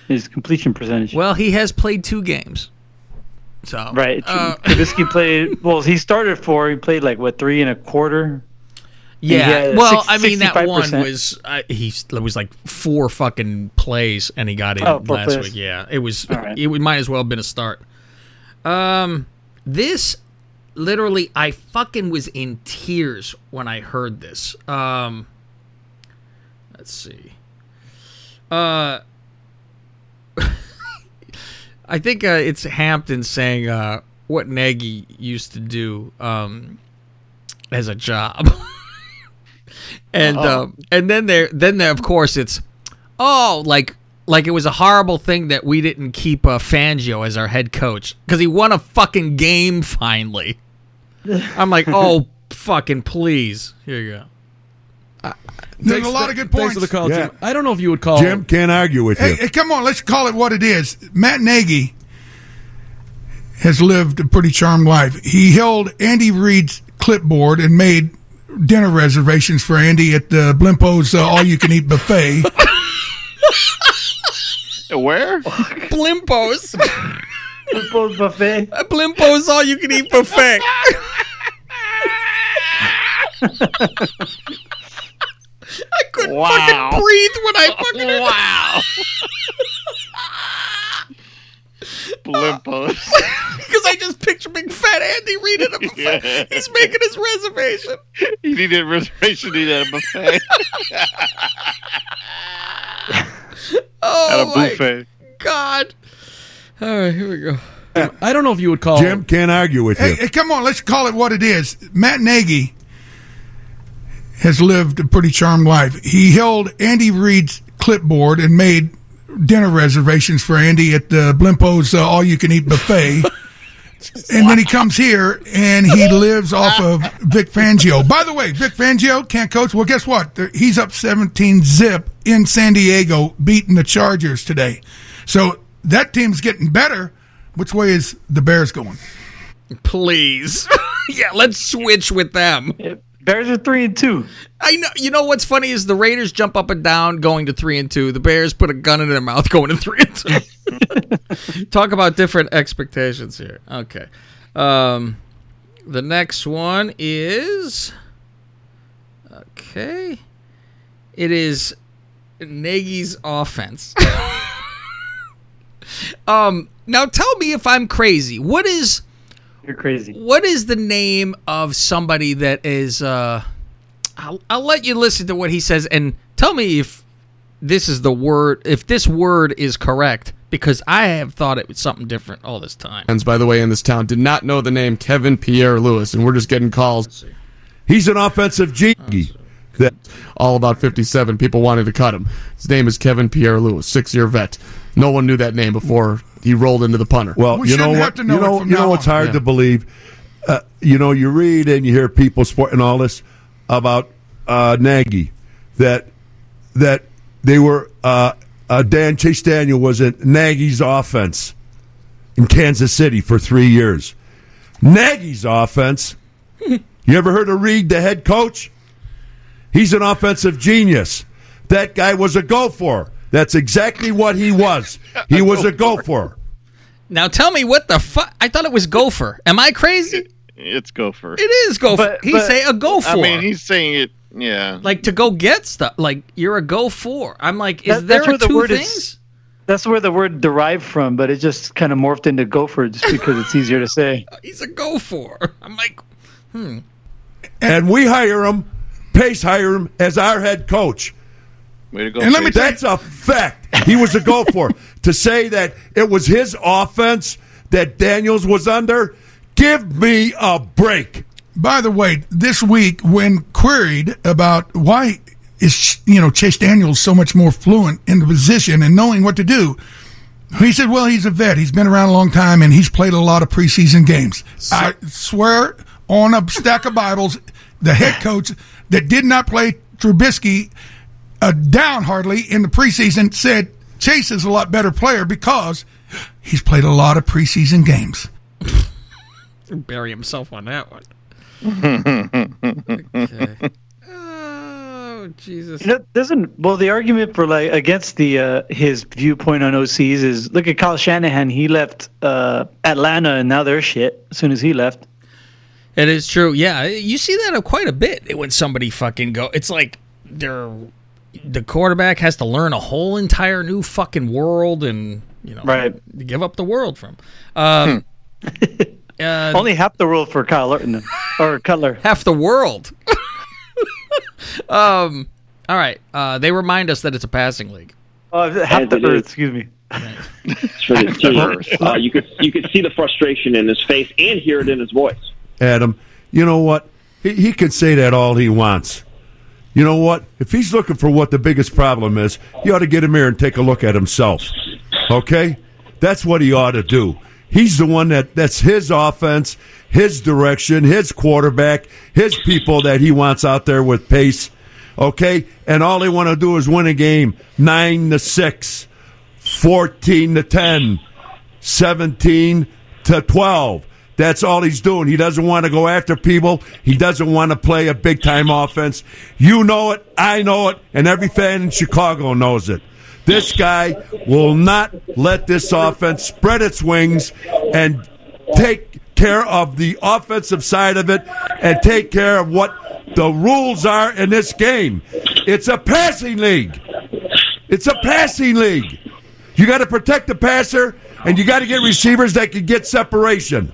his completion percentage. Well, he has played two games. So Right. Uh, Trubisky played, well, he started four. He played like, what, three and a quarter? Yeah, well, six, I mean, that one was, uh, he it was like four fucking plays, and he got in oh, last players. week. Yeah, it was, right. it might as well have been a start. Um, this, literally, I fucking was in tears when I heard this. Um, let's see. Uh, I think uh, it's Hampton saying uh, what Nagy used to do um, as a job. And um, and then there then there of course it's oh like like it was a horrible thing that we didn't keep uh, Fangio as our head coach because he won a fucking game finally. I'm like, oh fucking please, here you go. Uh, There's a lot of good points. Thanks for the call, yeah. Jim. I don't know if you would call Jim, it. Can't argue with hey, you. Hey, come on, let's call it what it is. Matt Nagy has lived a pretty charmed life. He held Andy Reid's clipboard and made dinner reservations for Andy at the Blimpo's uh, all-you-can-eat buffet. Where? Blimpo's. Blimpo's buffet. A Blimpo's all-you-can-eat buffet. I couldn't wow. fucking breathe when I fucking heard wow. Blimpos. Because I just picture big fat Andy Reid at a buffet. Yeah. He's making his reservation. He needed a reservation. He needed a buffet. Oh, at a buffet. My God. All right, here we go. Yeah. I don't know if you would call Jim, it. Jim, can't argue with hey, you. Hey, come on, let's call it what it is. Matt Nagy has lived a pretty charmed life. He held Andy Reid's clipboard and made dinner reservations for Andy at the Blimpo's uh, all-you-can-eat buffet. And then he comes here, and he lives off of Vic Fangio. By the way, Vic Fangio can't coach. Well, guess what? He's up seventeen zip in San Diego, beating the Chargers today. So that team's getting better. Which way is the Bears going? Please. Yeah, let's switch with them. Yep. Bears are three and two. I know. You know what's funny is the Raiders jump up and down, going to three and two. The Bears put a gun in their mouth, going to three and two. Talk about different expectations here. Okay, um, the next one is okay. It is Nagy's offense. um, now tell me if I'm crazy. What is? You're crazy. What is the name of somebody that is uh I'll, I'll let you listen to what he says and tell me if this is the word, if this word is correct, because I have thought it was something different all this time. And by the way, in this town did not know the name Kevin Pierre-Lewis, and we're just getting calls. He's an offensive genius. That's all about fifty-seven people wanted to cut him. His name is Kevin Pierre-Lewis, six-year vet. No one knew that name before he rolled into the punter. Well, we you know what? You know, you know it's hard yeah. to believe. Uh, you know, you read and you hear people sport and all this about uh, Nagy, that that they were uh, uh, Dan Chase Daniel was in Nagy's offense in Kansas City for three years. Nagy's offense. You ever heard of Reed, the head coach? He's an offensive genius. That guy was a gopher. That's exactly what he was. He was a gopher. Now tell me what the fuck. I thought it was gopher. Am I crazy? It's gopher. It is gopher. But, he but, say a gopher. I mean, he's saying it, yeah. Like to go get stuff. Like you're a gopher. I'm like, is that, there that's where two the word things? Is, that's where the word derived from, but it just kind of morphed into gopher just because it's easier to say. He's a gopher. I'm like, hmm. And we hire him, Pace hire him as our head coach. Way to go, and let me, that's a fact. He was a gopher. To say that it was his offense that Daniels was under, give me a break. By the way, this week when queried about why is, you know, Chase Daniels so much more fluent in the position and knowing what to do, he said, well, he's a vet. He's been around a long time, and he's played a lot of preseason games. So- I swear on a stack of Bibles, the head coach that did not play Trubisky – Uh, down hardly in the preseason said Chase is a lot better player because he's played a lot of preseason games. Bury himself on that one. Okay. Oh, Jesus. You know, doesn't well the argument for like against the uh, his viewpoint on O Cs is look at Kyle Shanahan. He left uh, Atlanta and now they're shit as soon as he left. It is true. Yeah, you see that quite a bit when somebody fucking go. It's like they're. The quarterback has to learn a whole entire new fucking world and, you know, right. give up the world from. Um, hmm. uh, Only half the world for Kyle Orton or Cutler. Half the world. um, all right. Uh, they remind us that it's a passing league. Oh, half As the earth, is. Excuse me. Right. It's for the team. Uh, you, could, you could see the frustration in his face and hear it in his voice. Adam, you know what? He, he can say that all he wants. You know what? If he's looking for what the biggest problem is, you ought to get him here and take a look at himself. Okay? That's what he ought to do. He's the one that, that's his offense, his direction, his quarterback, his people that he wants out there with Pace. okay? And all they want to do is win a game nine to six, fourteen to ten, seventeen to twelve. That's all he's doing. He doesn't want to go after people. He doesn't want to play a big-time offense. You know it, I know it, and every fan in Chicago knows it. This guy will not let this offense spread its wings and take care of the offensive side of it and take care of what the rules are in this game. It's a passing league. It's a passing league. You got to protect the passer, and you got to get receivers that can get separation.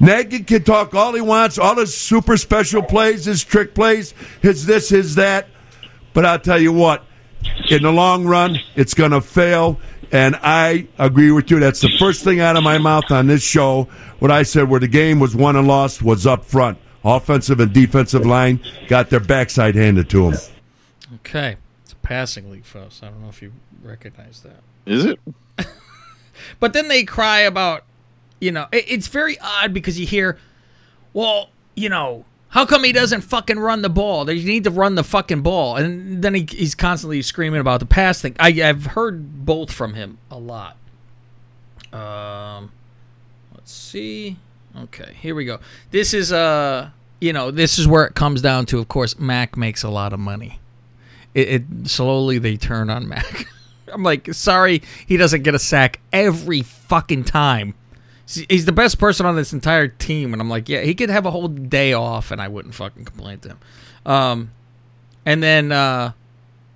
Nagy can talk all he wants, all his super special plays, his trick plays, his this, his that. But I'll tell you what, in the long run, it's going to fail. And I agree with you. That's the first thing out of my mouth on this show. What I said, where the game was won and lost, was up front. Offensive and defensive line got their backside handed to them. Okay. It's a passing league, Faust. I don't know if you recognize that. Is it? But then they cry about... You know, it's very odd because you hear, well, you know, how come he doesn't fucking run the ball? They need to run the fucking ball. And then he, he's constantly screaming about the pass thing. I, I've heard both from him a lot. Um, let's see. Okay, here we go. This is, uh, you know, this is where it comes down to, of course, Mac makes a lot of money. It, it slowly they turn on Mac. I'm like, sorry, he doesn't get a sack every fucking time. He's the best person on this entire team. And I'm like, yeah, he could have a whole day off and I wouldn't fucking complain to him. Um, and then, uh,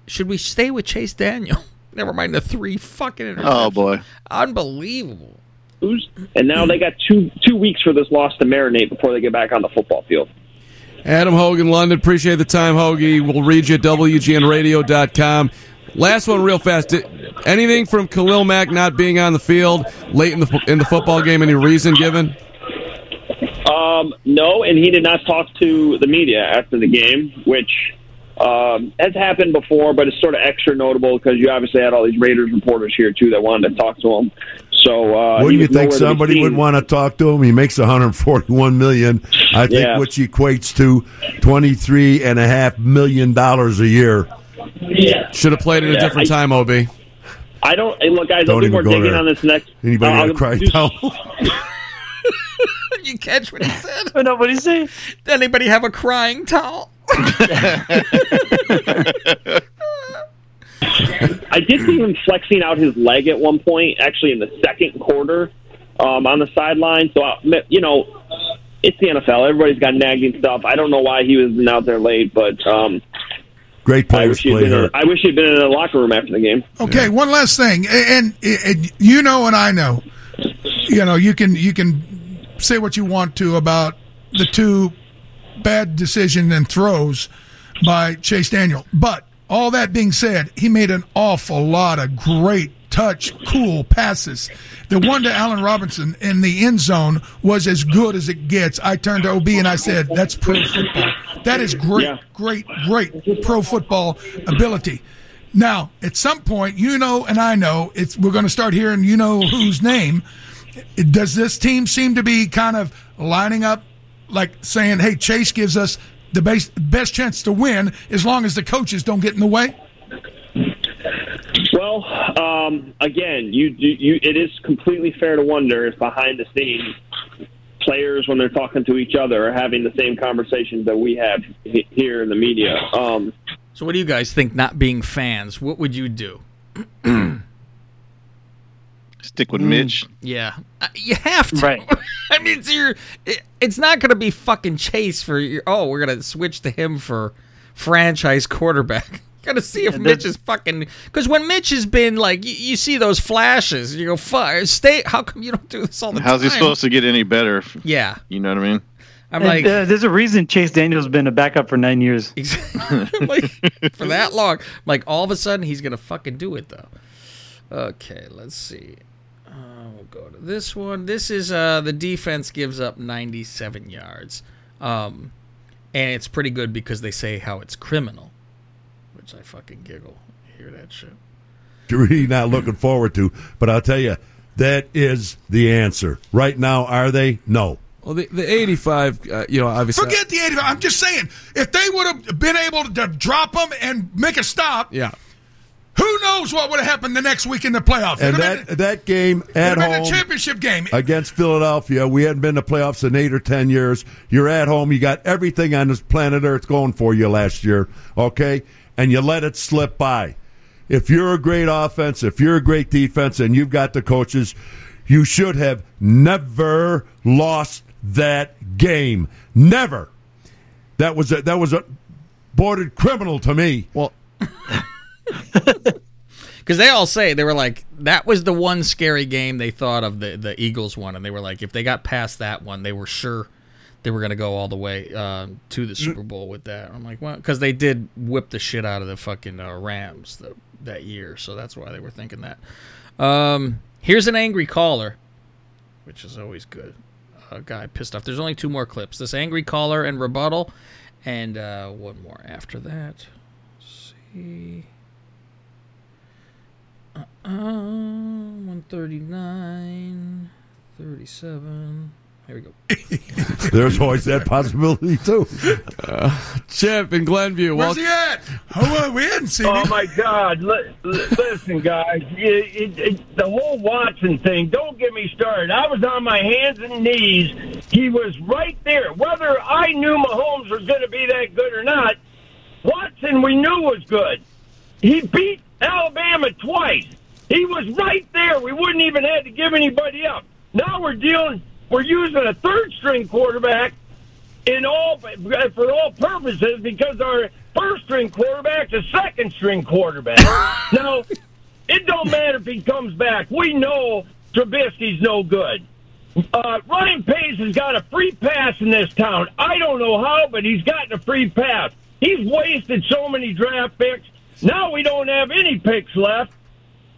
should we stay with Chase Daniel? Never mind the three fucking interceptions. Oh, boy. Unbelievable. And now they got two two weeks for this loss to marinate before they get back on the football field. Adam Hogan, London. Appreciate the time, Hoagie. We'll read you at W G N radio dot com. Last one real fast. Anything from Khalil Mack not being on the field late in the in the football game? Any reason given? Um, no, and he did not talk to the media after the game, which um, has happened before, but it's sort of extra notable because you obviously had all these Raiders reporters here, too, that wanted to talk to him. So, uh, wouldn't you think somebody would want to talk to him? He makes one hundred forty-one million dollars, I think, yeah. Which equates to twenty-three point five million dollars a year. Yeah. Should have played at yeah. a different I, time, O B. I don't look. I don't think we're digging there. On this next. Anybody uh, gonna cry? Do, no. You catch what he said? Oh, no, what he said? Did anybody have a crying towel? I did see him flexing out his leg at one point, actually in the second quarter, um, on the sideline. So I, you know, it's the N F L. Everybody's got nagging stuff. I don't know why he was out there late, but. Um, Great players play hurt. I wish he'd been in the locker room after the game. Okay, yeah. One last thing, and, and, and you know, and I know, you know, you can you can say what you want to about the two bad decisions and throws by Chase Daniel, but all that being said, he made an awful lot of great touch, cool passes. The one to Allen Robinson in the end zone was as good as it gets. I turned to O B and I said, that's pro football. That is great, yeah. great, great pro football ability. Now, at some point, you know and I know, it's we're going to start hearing you know whose name. Does this team seem to be kind of lining up, like saying, hey, Chase gives us the base, best chance to win as long as the coaches don't get in the way? Well, um, again, you, you, it is completely fair to wonder if behind the scenes players, when they're talking to each other, are having the same conversations that we have here in the media. Um, so what do you guys think, not being fans? What would you do? Stick with mm, Mitch. Yeah. You have to. Right. I mean, it's, your, it, it's not going to be fucking Chase for your, oh, we're going to switch to him for franchise quarterback. Gotta see if yeah, Mitch is fucking. Because when Mitch has been like, you, you see those flashes, you go, "Fuck, stay." How come you don't do this all the How's time? How's he supposed to get any better? If, yeah, you know what I mean. I'm and, like, uh, there's a reason Chase Daniel's been a backup for nine years. Like, for that long, like all of a sudden he's gonna fucking do it though. Okay, let's see. Uh, we'll go to this one. This is uh, the defense gives up ninety-seven yards, um, and it's pretty good because they say how it's criminal. I fucking giggle. I hear that shit. You're really not looking forward to, but I'll tell you, that is the answer. Right now, are they? No. Well, the, the eighty-five, uh, you know, obviously. Forget the eighty-five. I'm just saying, if they would have been able to drop them and make a stop, yeah. Who knows what would have happened the next week in the playoffs? And that, been, that game at home, the championship game against Philadelphia, we hadn't been to playoffs in eight or ten years. You're at home. You got everything on this planet Earth going for you last year, okay? And you let it slip by. If you're a great offense, if you're a great defense, and you've got the coaches, you should have never lost that game. Never. That was a, that was a bordered criminal to me. Well. Because they all say, they were like, that was the one scary game they thought of, the, the Eagles one. And they were like, if they got past that one, they were sure they were going to go all the way uh, to the Super Bowl with that. I'm like, well, because they did whip the shit out of the fucking uh, Rams the, that year. So that's why they were thinking that. Um, here's an angry caller, which is always good. A guy pissed off. There's only two more clips. This angry caller and rebuttal, and uh, one more after that. Let's see. Uh, uh, one thirty-nine, thirty-seven. Here we go. There's always that possibility, too. Uh, Chip in Glenview. Where's well, he at? Oh, we hadn't seen oh him. Oh, my God. L- listen, guys, it, it, it, the whole Watson thing, don't get me started. I was on my hands and knees. He was right there. Whether I knew Mahomes was going to be that good or not, Watson we knew was good. He beat Alabama twice. He was right there. We wouldn't even have to give anybody up. Now we're dealing, we're using a third-string quarterback in all for all purposes because our first-string quarterback's a second-string quarterback. Now, it don't matter if he comes back. We know Trubisky's no good. Uh, Ryan Pace has got a free pass in this town. I don't know how, but he's gotten a free pass. He's wasted so many draft picks. Now we don't have any picks left.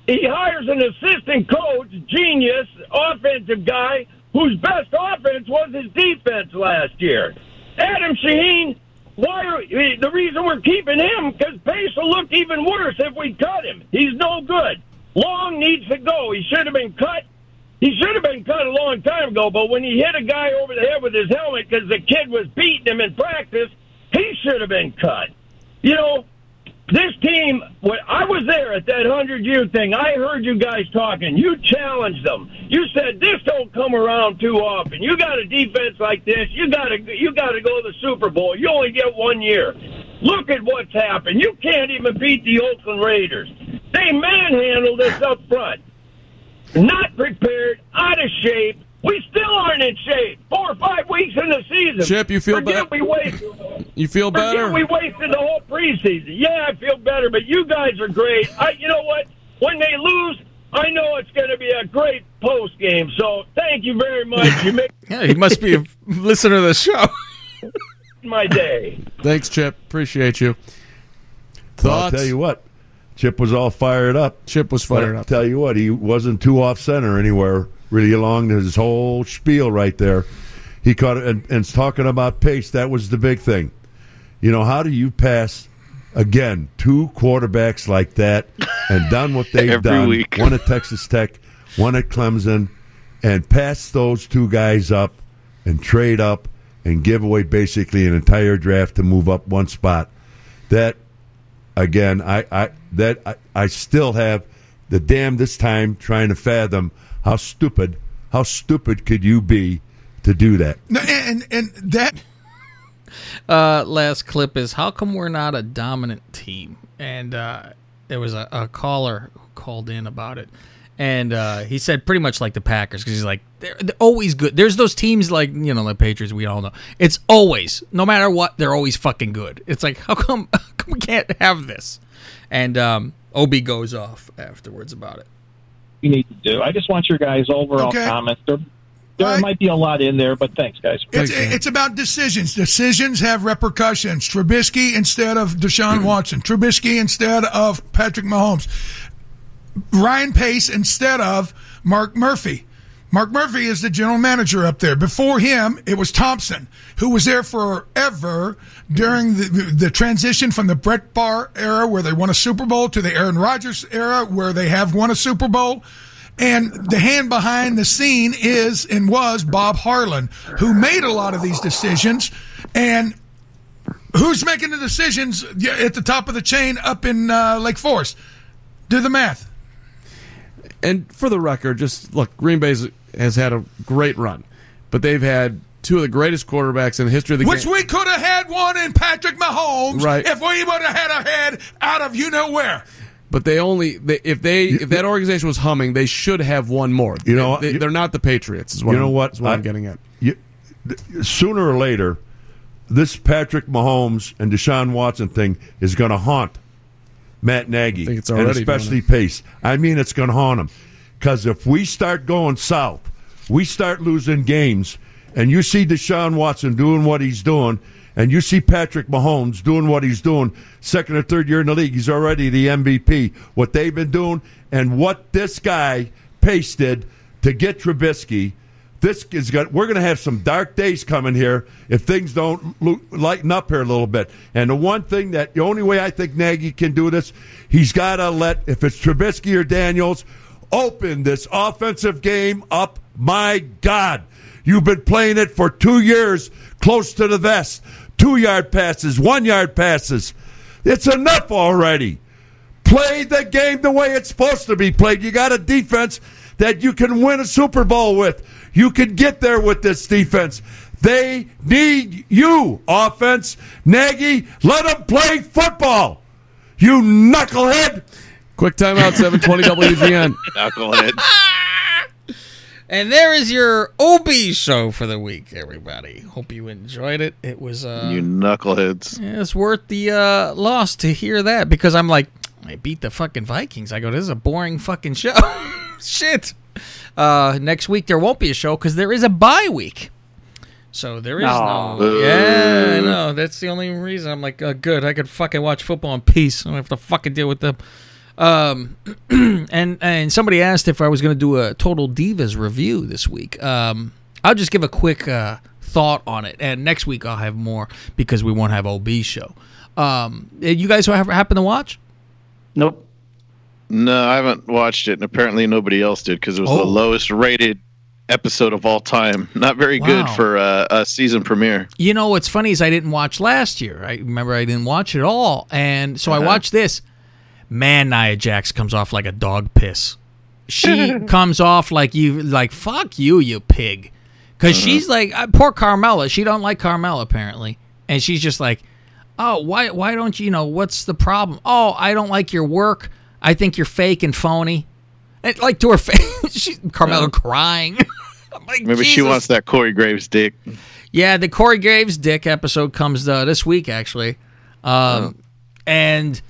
He hires an assistant coach, genius, offensive guy, whose best offense was his defense last year. Adam Shaheen, why are, the reason we're keeping him, because Pace will look even worse if we cut him. He's no good. Long needs to go. He should have been cut. He should have been cut a long time ago, but when he hit a guy over the head with his helmet because the kid was beating him in practice, he should have been cut. You know, this team, when I was there at that hundred-year thing, I heard you guys talking. You challenged them. You said, this don't come around too often. You got a defense like this, you got to you got to go to the Super Bowl. You only get one year. Look at what's happened. You can't even beat the Oakland Raiders. They manhandled us up front. Not prepared, out of shape. We still aren't in shape. Four or five weeks in the season. Chip, you feel better? We wasted. You feel better? Forget we wasted the whole preseason. Yeah, I feel better, but you guys are great. I, you know what? When they lose, I know it's going to be a great post game. So thank you very much. You make- yeah, he must be a listener to the show. My day. Thanks, Chip. Appreciate you. Thoughts? Well, I'll tell you what. Chip was all fired up. Chip was fired up. I'll tell you what. He wasn't too off center anywhere. Really along his whole spiel right there. He caught it, and, and talking about Pace, that was the big thing. You know, how do you pass, again, two quarterbacks like that and done what they've done, week. One at Texas Tech, one at Clemson, and pass those two guys up and trade up and give away basically an entire draft to move up one spot. That, again, I, I, that, I, I still have the damn this time trying to fathom How stupid, how stupid could you be to do that? And and, and that uh, last clip is, how come we're not a dominant team? And uh, there was a, a caller who called in about it. And uh, he said pretty much like the Packers, because he's like, they're, they're always good. There's those teams like, you know, the Patriots, we all know. It's always, no matter what, they're always fucking good. It's like, how come, how come we can't have this? And um, Obi goes off afterwards about it. You need to do. I just want your guys' overall okay. comments. There, there right. might be a lot in there, but thanks, guys. It's, it's about decisions. Decisions have repercussions. Trubisky instead of Deshaun Watson. Trubisky instead of Patrick Mahomes. Ryan Pace instead of Mark Murphy. Mark Murphy is the general manager up there. Before him, it was Thompson, who was there forever during the, the, the transition from the Brett Favre era, where they won a Super Bowl, to the Aaron Rodgers era, where they have won a Super Bowl. And the hand behind the scene is and was Bob Harlan, who made a lot of these decisions. And who's making the decisions at the top of the chain up in uh, Lake Forest? Do the math. And for the record, just look, Green Bay has had a great run, but they've had two of the greatest quarterbacks in the history of the game. Which we could have had one in Patrick Mahomes, right, if we would have had a head out of you-know-where. But they only they, if they if that organization was humming, they should have won more. You know, they, they're not the Patriots. Is what you know I'm, what, is what I, I'm getting at. You, sooner or later, this Patrick Mahomes and Deshaun Watson thing is going to haunt Matt Nagy, I think it's already and especially Pace. I mean, it's going to haunt him, because if we start going south, we start losing games, and you see Deshaun Watson doing what he's doing, and you see Patrick Mahomes doing what he's doing, second or third year in the league, he's already the M V P. What they've been doing and what this guy, Pace, did to get Trubisky, this is got, we're going to have some dark days coming here if things don't lighten up here a little bit. And the one thing that, the only way I think Nagy can do this, he's got to let, if it's Trubisky or Daniels, open this offensive game up. My God, you've been playing it for two years close to the vest. Two-yard passes, one-yard passes. It's enough already. Play the game the way it's supposed to be played. You got a defense that you can win a Super Bowl with. You can get there with this defense. They need you, offense. Nagy, let them play football, you knucklehead. Quick timeout, seven twenty W G N. Knucklehead. And there is your O B show for the week, everybody. Hope you enjoyed it. It was uh, you knuckleheads. It's worth the uh, loss to hear that, because I'm like, I beat the fucking Vikings. I go, this is a boring fucking show. Shit. Uh, next week there won't be a show because there is a bye week. So there is Aww. no. Yeah, I know. That's the only reason. I'm like, oh, good. I could fucking watch football in peace. I don't have to fucking deal with them. Um, and and somebody asked if I was going to do a Total Divas review this week. Um, I'll just give a quick uh, thought on it, and next week I'll have more because we won't have O B show. Um, you guys happen to watch? Nope. No, I haven't watched it, and apparently nobody else did, because it was oh. the lowest rated episode of all time. Not very wow. good for uh, a season premiere. You know what's funny is I didn't watch last year. I remember I didn't watch it at all, and so uh-huh. I watched this. Man, Nia Jax comes off like a dog piss. She comes off like you, like fuck you, you pig, because uh-huh. she's like uh, poor Carmella. She don't like Carmella apparently, and she's just like, oh, why, why don't you, you know, what's the problem? Oh, I don't like your work. I think you're fake and phony. And like to her face, she's Carmella uh-huh. crying. I'm like, maybe Jesus. She wants that Corey Graves dick. Yeah, the Corey Graves dick episode comes uh, this week actually, um, uh-huh. and.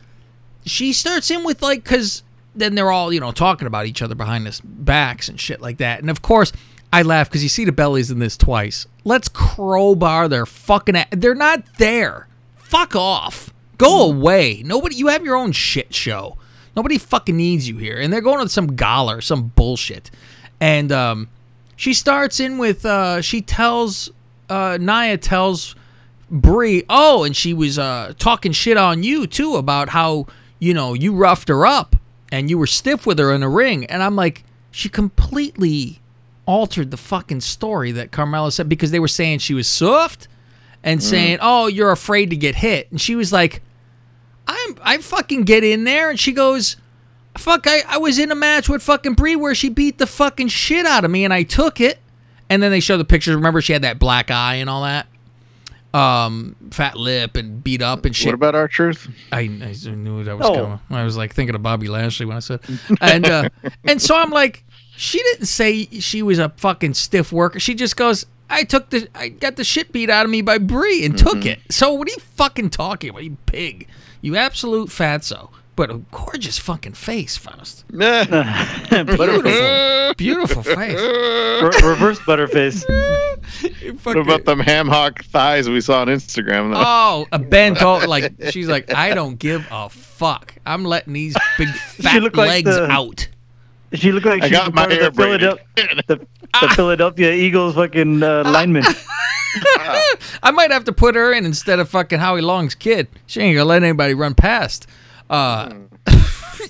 She starts in with, like, because then they're all, you know, talking about each other behind their backs and shit like that. And, of course, I laugh because you see the Bellies in this twice. Let's crowbar their fucking ass. They're not there. Fuck off. Go away. Nobody. You have your own shit show. Nobody fucking needs you here. And they're going to some gala or some bullshit. And um, she starts in with, uh, she tells, uh, Nia tells Brie, oh, and she was uh, talking shit on you, too, about how... you know, you roughed her up and you were stiff with her in a ring. And I'm like, she completely altered the fucking story that Carmella said, because they were saying she was soft and mm-hmm. saying, oh, you're afraid to get hit. And she was like, I'm, I fucking get in there. And she goes, fuck, I, I was in a match with fucking Brie where she beat the fucking shit out of me and I took it. And then they show the pictures. Remember, she had that black eye and all that. Um, fat lip and beat up and shit. What about R-Truth? I, I knew that was oh. coming. I was like thinking of Bobby Lashley when I said, and uh, and so I'm like, she didn't say she was a fucking stiff worker. She just goes, I took the, I got the shit beat out of me by Brie and mm-hmm. took it. So what are you fucking talking about? You pig, you absolute fatso. But a gorgeous fucking face, Faust. Beautiful, beautiful face. Re- reverse butterface. What about them ham hock thighs we saw on Instagram? Though? Oh, a bent out. Like, she's like, I don't give a fuck. I'm letting these big fat legs like the, out. She looked like she got was my part of the, Philadelphia, the, the ah. Philadelphia Eagles fucking uh, lineman. I might have to put her in instead of fucking Howie Long's kid. She ain't gonna let anybody run past. Uh,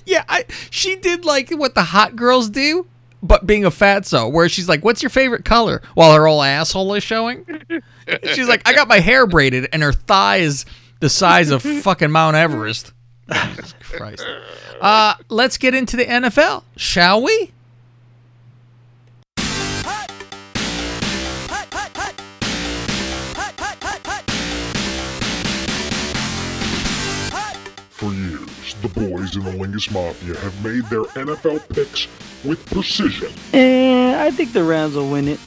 yeah, I, she did like what the hot girls do but being a fatso, where she's like, what's your favorite color? While her whole asshole is showing. She's like, I got my hair braided, and her thigh is the size of fucking Mount Everest. Jesus Christ. Uh, let's get into the N F L, shall we? For years, the boys in the Lingus Mafia have made their N F L picks with precision. And I think the Rams will win it.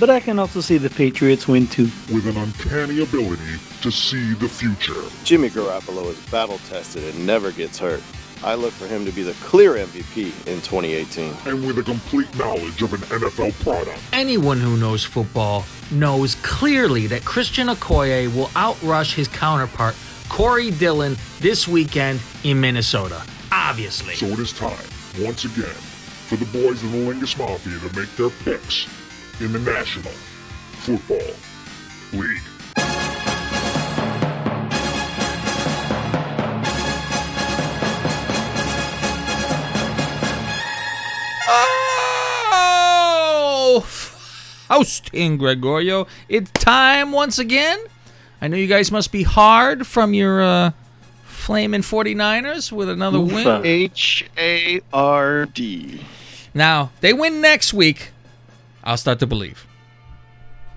But I can also see the Patriots win, too. With an uncanny ability to see the future. Jimmy Garoppolo is battle-tested and never gets hurt. I look for him to be the clear M V P in twenty eighteen. And with a complete knowledge of an N F L product. Anyone who knows football knows clearly that Christian Okoye will outrush his counterpart, Corey Dillon, this weekend in Minnesota. Obviously. So it is time, once again, for the boys of the Lingus Mafia to make their picks in the National Football League. Oh! Faustin Gregorio, it's time once again. I know you guys must be hard from your uh, flaming 49ers with another win. H A R D. Now, they win next week. I'll start to believe.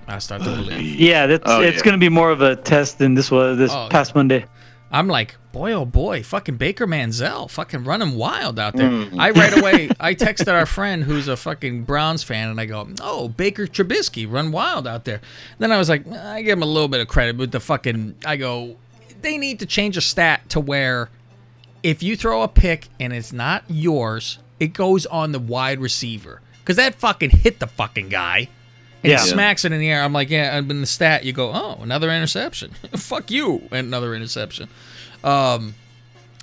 I'll start to believe. Yeah, that's, oh, it's yeah. going to be more of a test than this was this oh, past Monday. I'm like, boy, oh, boy, fucking Baker Manziel, fucking running wild out there. Mm. I right away, I texted our friend who's a fucking Browns fan, and I go, oh, Baker Trubisky, run wild out there. Then I was like, I give him a little bit of credit, but the fucking, I go, they need to change a stat to where if you throw a pick and it's not yours, it goes on the wide receiver. Because that fucking hit the fucking guy. And yeah. He smacks it in the air. I'm like, yeah, in the stat, you go, oh, another interception. Fuck you, another interception. Um,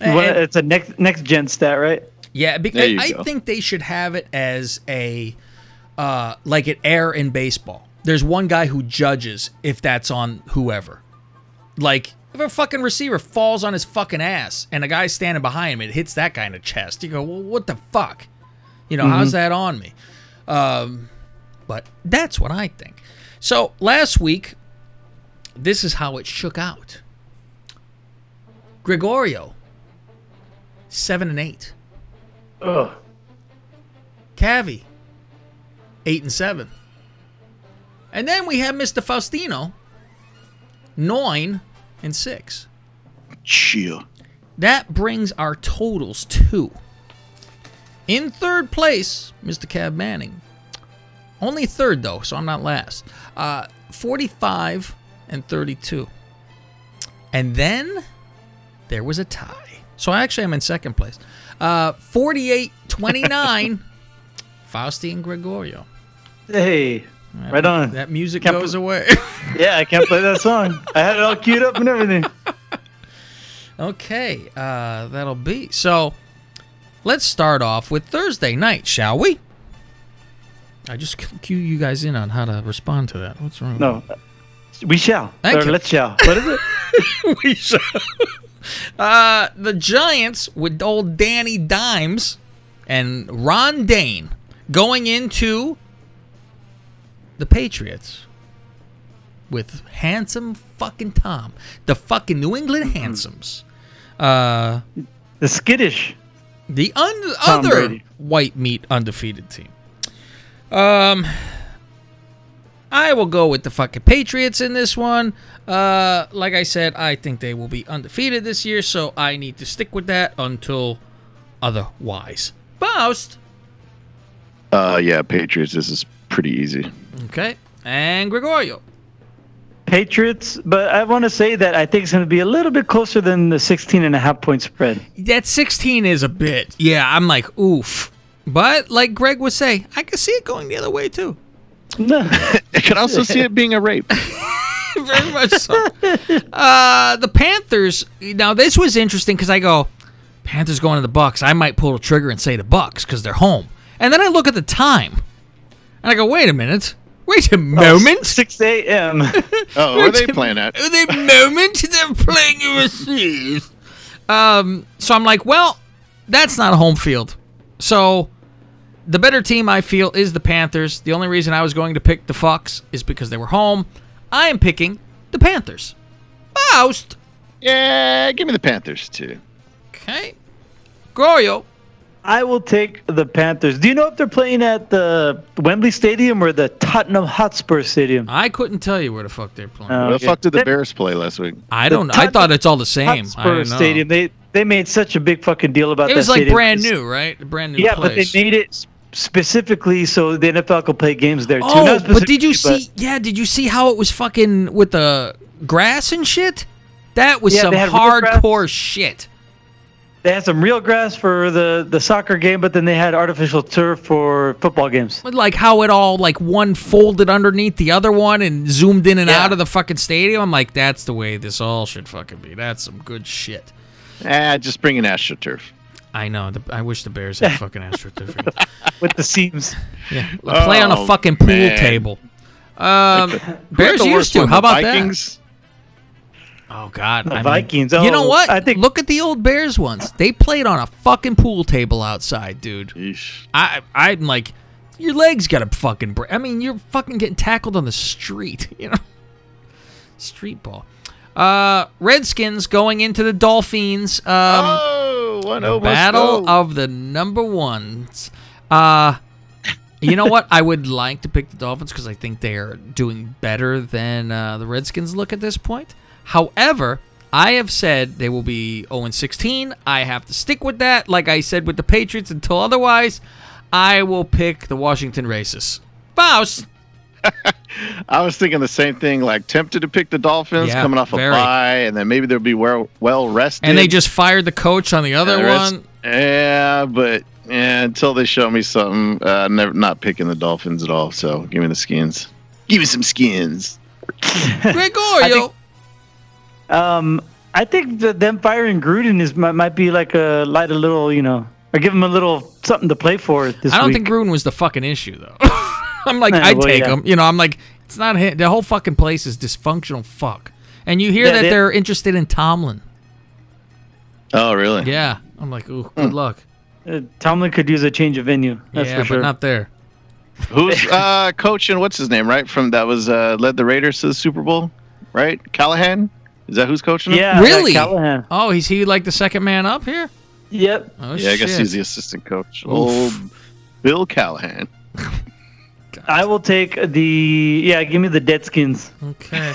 well, and, it's a next next gen stat, right? Yeah, because I go. think they should have it as a, uh, like an error in baseball. There's one guy who judges if that's on whoever. Like, if a fucking receiver falls on his fucking ass and a guy standing behind him, it hits that guy in the chest. You go, well, what the fuck? You know, mm-hmm. how's that on me? Um, but that's what I think. So last week, this is how it shook out. Gregorio, seven and eight. Ugh. Cavi, eight and seven. And then we have Mister Faustino, nine and six. Chill. That brings our totals to. In third place, Mister Cab Manning. Only third, though, so I'm not last. Uh, forty-five and thirty-two. And then there was a tie. So I actually am in second place. Uh, forty-eight twenty-nine, Fausti and Gregorio. Hey, right, right on. That music can't goes pl- away. Yeah, I can't play that song. I had it all queued up and everything. Okay, uh, that'll be. So... let's start off with Thursday night, shall we? I just cue you guys in on how to respond to that. What's wrong? No, we shall. Thank or you. Let's shall. What is it? We shall. Uh, the Giants with old Danny Dimes and Ron Dane going into the Patriots with handsome fucking Tom, the fucking New England Handsoms. Uh, the skittish. The un- other white meat undefeated team. Um, I will go with the fucking Patriots in this one. Uh, like I said, I think they will be undefeated this year, so I need to stick with that until otherwise. Faust? Uh, yeah, Patriots. This is pretty easy. Okay. And Gregorio? Patriots, but I want to say that I think it's going to be a little bit closer than the sixteen and a half point spread. That sixteen is a bit. Yeah, I'm like, oof. But like Greg would say, I could see it going the other way, too. No. I could also see it being a rape. Very much so. Uh, the Panthers, now this was interesting because I go, Panthers going to the Bucks. I might pull the trigger and say the Bucks because they're home. And then I look at the time, and I go, wait a minute. Wait a moment. Oh, six a.m. Oh, where are they playing at? The moment they're playing overseas. Um, so I'm like, well, that's not a home field. So the better team, I feel, is the Panthers. The only reason I was going to pick the Fox is because they were home. I am picking the Panthers. Faust! Yeah, give me the Panthers, too. Okay. Goyo. I will take the Panthers. Do you know if they're playing at the Wembley Stadium or the Tottenham Hotspur Stadium? I couldn't tell you where the fuck they're playing. Oh, okay. Where the fuck did the they, Bears play last week? I don't know. I thought it's all the same. Hotspur I don't know. Stadium. They they made such a big fucking deal about that. It was that like stadium. Brand new, right? The brand new yeah, place. Yeah, but they made it specifically so the N F L could play games there too. Oh, but did you see? But, yeah, did you see how it was fucking with the grass and shit? That was yeah, some hardcore shit. They had some real grass for the, the soccer game, but then they had artificial turf for football games. But like how it all, like one folded underneath the other one and zoomed in and yeah. out of the fucking stadium. I'm like, that's the way this all should fucking be. That's some good shit. Ah, just bring an AstroTurf. I know. The, I wish the Bears had fucking AstroTurf. With the seams. Yeah. Play oh, on a fucking pool man. Table. Um, like the, Bears used to. How about Vikings? That? Oh, God. The I Vikings. Mean, oh, you know what? I think Look at the old Bears ones. They played on a fucking pool table outside, dude. Yeesh. I, I'm like, your legs got to fucking break. I mean, you're fucking getting tackled on the street, you know? Street ball. Uh, Redskins going into the Dolphins. Um, oh, one the battle go. Of the number ones. Uh, you know what? I would like to pick the Dolphins because I think they are doing better than uh, the Redskins look at this point. However, I have said they will be oh and sixteen. I have to stick with that. Like I said with the Patriots, until otherwise, I will pick the Washington Racists. Faust! I was thinking the same thing, like tempted to pick the Dolphins yeah, coming off a bye, and then maybe they'll be well, well rested. And they just fired the coach on the other yeah, one. Yeah, but yeah, until they show me something, uh, never, not picking the Dolphins at all. So give me the Skins. Give me some Skins. Gregorio! Um, I think that them firing Gruden is might, might be like a light a little, you know, or give him a little something to play for this week. I don't week. think Gruden was the fucking issue though. I'm like, yeah, I'd well, take yeah. him, you know. I'm like, it's not him. The whole fucking place is dysfunctional, fuck. And you hear yeah, that they, they're interested in Tomlin. Oh, really? Yeah. I'm like, ooh, good mm. luck. Uh, Tomlin could use a change of venue. That's yeah, for sure. But not there. Who's uh coaching? What's his name? Right from that was uh, led the Raiders to the Super Bowl, right? Callahan. Is that who's coaching him? Yeah, really? Like oh, is he like the second man up here? Yep. Oh, yeah, shit. I guess he's the assistant coach. Oof. Old Bill Callahan. I will take the yeah. Give me the Deadskins. Okay.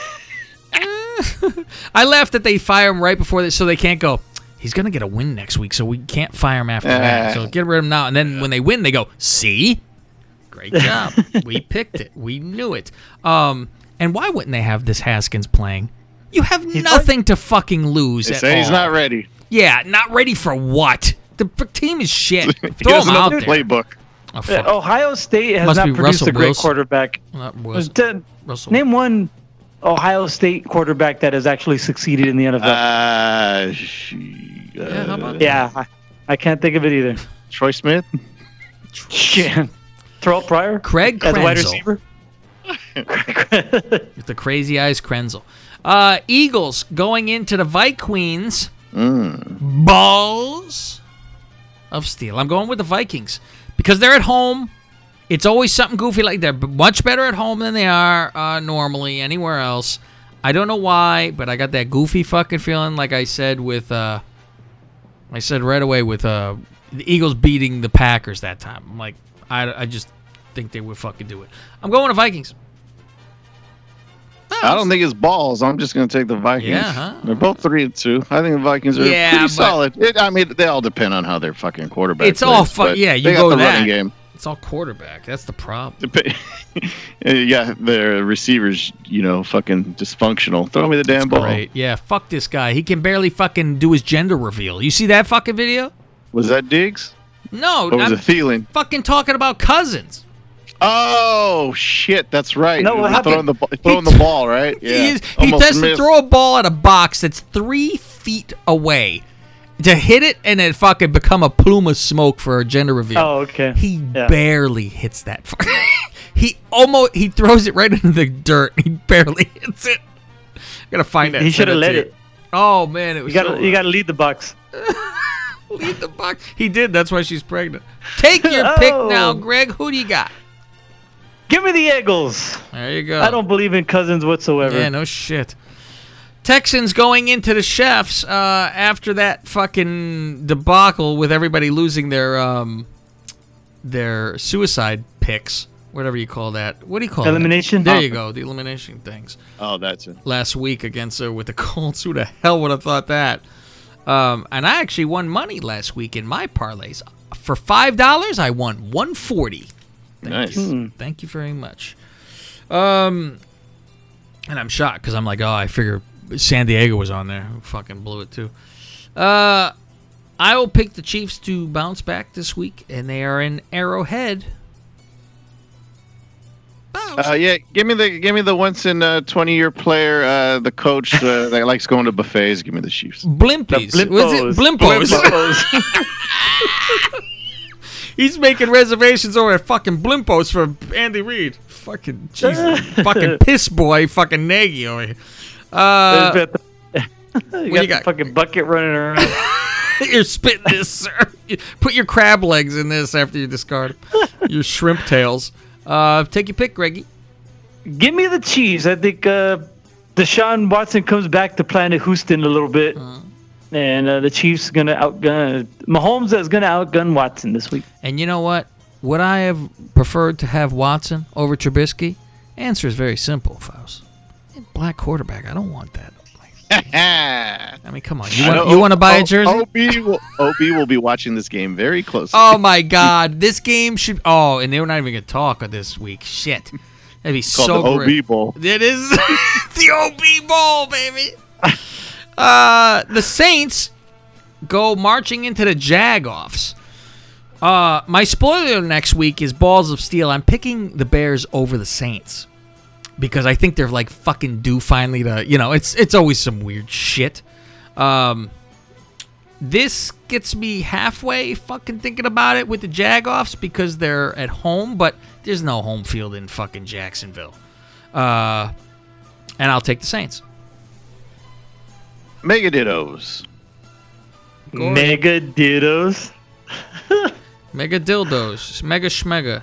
I laughed that they fire him right before this, so they can't go. He's gonna get a win next week, so we can't fire him after uh, that. So get rid of him now, and then yeah. when they win, they go, "See, great job. We picked it. We knew it." Um, and why wouldn't they have this Haskins playing? You have he's nothing like, to fucking lose they at say all. He's not ready. Yeah, not ready for what? The team is shit. Throw him out there. Playbook. Oh, fuck. Uh, Ohio State has Must not produced Russell a great Wilson. Quarterback. Not Wilson. Russell. Name one Ohio State quarterback that has actually succeeded in the N F L. Uh, she, uh, yeah, how about yeah I, I can't think of it either. Troy Smith? Yeah. Terrell Pryor? Craig Krenzel. As wide receiver? With the crazy eyes Krenzel. Uh, Eagles going into the Vikings. Mm. Balls of steel. I'm going with the Vikings because they're at home. It's always something goofy like they're much better at home than they are uh, normally anywhere else. I don't know why, but I got that goofy fucking feeling like I said with uh, I said right away with uh, the Eagles beating the Packers that time. I'm like, I, I just think they would fucking do it. I'm going to Vikings. I don't think it's balls. I'm just going to take the Vikings. Yeah, huh? They're both three and two. I think the Vikings are yeah, pretty solid. It, I mean, they all depend on how their fucking quarterback. It's plays, all fuck. Yeah, you they go got the that. Running game. It's all quarterback. That's the problem. Yeah, their receivers, you know, fucking dysfunctional. Throw me the damn That's ball. Great. Yeah, fuck this guy. He can barely fucking do his gender reveal. You see that fucking video? Was that Diggs? No, or was I'm it Thielen? Fucking talking about Cousins. Oh, shit, that's right. No, what throwing the, throwing the ball, right? Yeah. He, he does missed. Throw a ball at a box that's three feet away to hit it and then fucking become a plume of smoke for a gender reveal. Oh, okay. He yeah. barely hits that. he almost he throws it right into the dirt. He barely hits it. I gotta find that. He should have let it. it. Oh, man. It was you gotta, so you got to lead the box. lead the Bucs. He did. That's why she's pregnant. Take your oh. pick now, Greg. Who do you got? Give me the Eagles. There you go. I don't believe in Cousins whatsoever. Yeah, no shit. Texans going into the Chiefs uh, after that fucking debacle with everybody losing their um, their suicide picks, whatever you call that. What do you call it? Elimination? That? There you go. The elimination things. Oh, that's it. Last week against uh, with the Colts. Who the hell would have thought that? Um, and I actually won money last week in my parlays. For five dollars, I won one hundred forty dollars. Thank nice. You. Mm. Thank you very much. Um, and I'm shocked because I'm like, oh, I figure San Diego was on there. Fucking blew it too. Uh, I will pick the Chiefs to bounce back this week, and they are in Arrowhead. Uh, yeah, give me the give me the once in a twenty year player, uh, the coach uh, that likes going to buffets. Give me the Chiefs. Blimpies. The blimpos. Was it blimpos? Blimpos. He's making reservations over at fucking Blimpos for Andy Reid. Fucking Jesus. Fucking piss boy. Fucking Nagy over here. Uh, you got what you got? Fucking bucket running around. You're spitting this, sir. Put your crab legs in this after you discard your shrimp tails. Uh, take your pick, Greggy. Give me the Chiefs. I think uh, Deshaun Watson comes back to planet Houston a little bit. Uh-huh. And uh, the Chiefs going to outgun Mahomes is going to outgun Watson this week. And you know what? Would I have preferred to have Watson over Trubisky? Answer is very simple, Faust. Black quarterback. I don't want that. I mean, come on. You want, you want to buy a jersey? O B will, O B will be watching this game very closely. Oh, my God. This game should... Oh, and they were not even going to talk this week. Shit. That'd be it's so called the great. O B Bowl. It is the O B Bowl, baby. Uh, the Saints go marching into the Jag-offs. Uh, my spoiler next week is Balls of Steel. I'm picking the Bears over the Saints because I think they're like fucking due finally to, you know, it's it's always some weird shit. Um, this gets me halfway fucking thinking about it with the Jag-offs because they're at home, but there's no home field in fucking Jacksonville. Uh, and I'll take the Saints. Mega Dittos. Mega Dittos. Mega Dildos. Mega Schmega.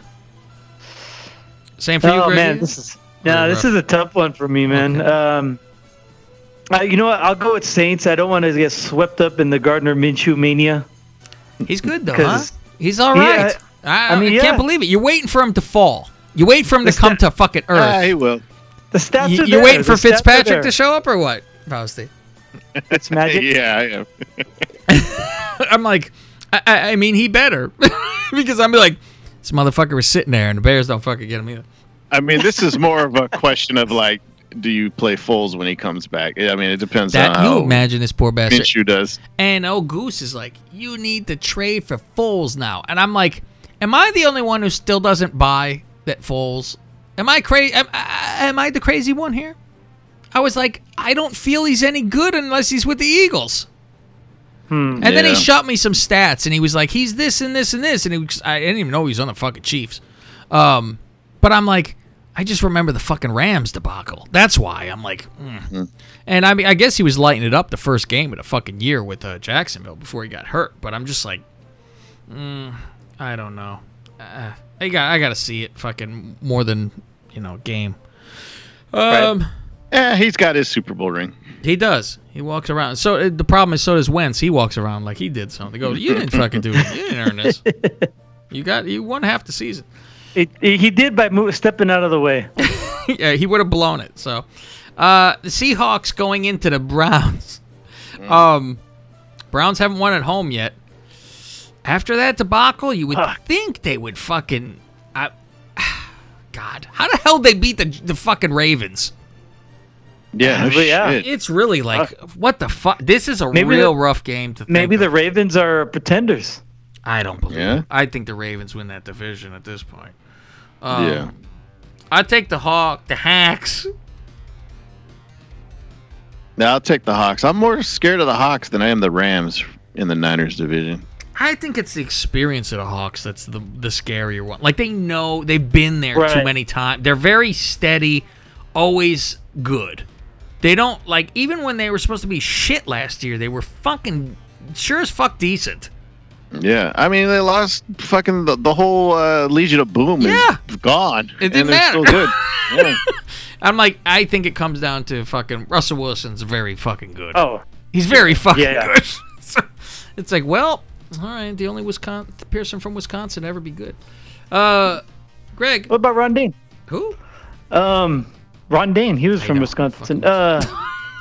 Same for oh, you, Greg? Oh, man. This is, no, this rough? is a tough one for me, man. Okay. Um, I, you know what? I'll go with Saints. I don't want to get swept up in the Gardner Minshew mania. He's good, though, huh? He's all right. Yeah, I, I, mean, I can't yeah. believe it. You're waiting for him to fall. You're waiting for him the to come sta- to fucking Earth. Ah, he will. The stats you, are there. You're waiting the for Fitzpatrick to show up or what, Fausty? It's magic. Yeah, I am. I'm like, I, I mean, he better. Because I'm like, this motherfucker was sitting there, and the Bears don't fucking get him either. I mean, this is more of a question of, like, do you play Foles when he comes back? I mean, it depends that, on you how imagine this poor bastard. Minshew does. And old Goose is like, you need to trade for Foles now. And I'm like, am I the only one who still doesn't buy that Foles? Am I crazy? Am, am I the crazy one here? I was like, I don't feel he's any good unless he's with the Eagles. Hmm, and yeah. then he shot me some stats, and he was like, he's this and this and this. And he was, I didn't even know he was on the fucking Chiefs. Um, but I'm like, I just remember the fucking Rams debacle. That's why. I'm like, mm. hmm. And I mean, I guess he was lighting it up the first game of the fucking year with uh, Jacksonville before he got hurt. But I'm just like, mm, I don't know. Uh, I got I got to see it fucking more than, you know, game. Um. Right. Yeah, he's got his Super Bowl ring. He does. He walks around. So uh, the problem is, so does Wentz. He walks around like he did something. He goes, you didn't fucking do it. You didn't earn this. You got. You won half the season. It, it, he did by mo- stepping out of the way. Yeah, he would have blown it. So uh, the Seahawks going into the Browns. Um, Browns haven't won at home yet. After that debacle, you would huh. think they would fucking. Uh, God, how the hell they beat the the fucking Ravens? Yeah, no yeah. It's really like, uh, what the fuck? This is a maybe real the, rough game to think Maybe of. The Ravens are pretenders. I don't believe yeah. it. I think the Ravens win that division at this point. Um, yeah. I take the Hawk, the Hawks. No, I'll take the Hawks. I'm more scared of the Hawks than I am the Rams in the Niners division. I think it's the experience of the Hawks that's the, the scarier one. Like, they know they've been there right. too many times. They're very steady, always good. They don't, like, even when they were supposed to be shit last year, they were fucking sure as fuck decent. Yeah, I mean, they lost fucking the, the whole uh, Legion of Boom yeah. is gone. It didn't and they're matter. Still good. Yeah. I'm like, I think it comes down to fucking Russell Wilson's very fucking good. Oh, he's very fucking yeah. good. So it's like, well, all right, the only Wisconsin Pearson from Wisconsin ever be good. Uh, Greg, what about Ron Dane? Who? Um, Ron Dane. He was I from Wisconsin. Uh,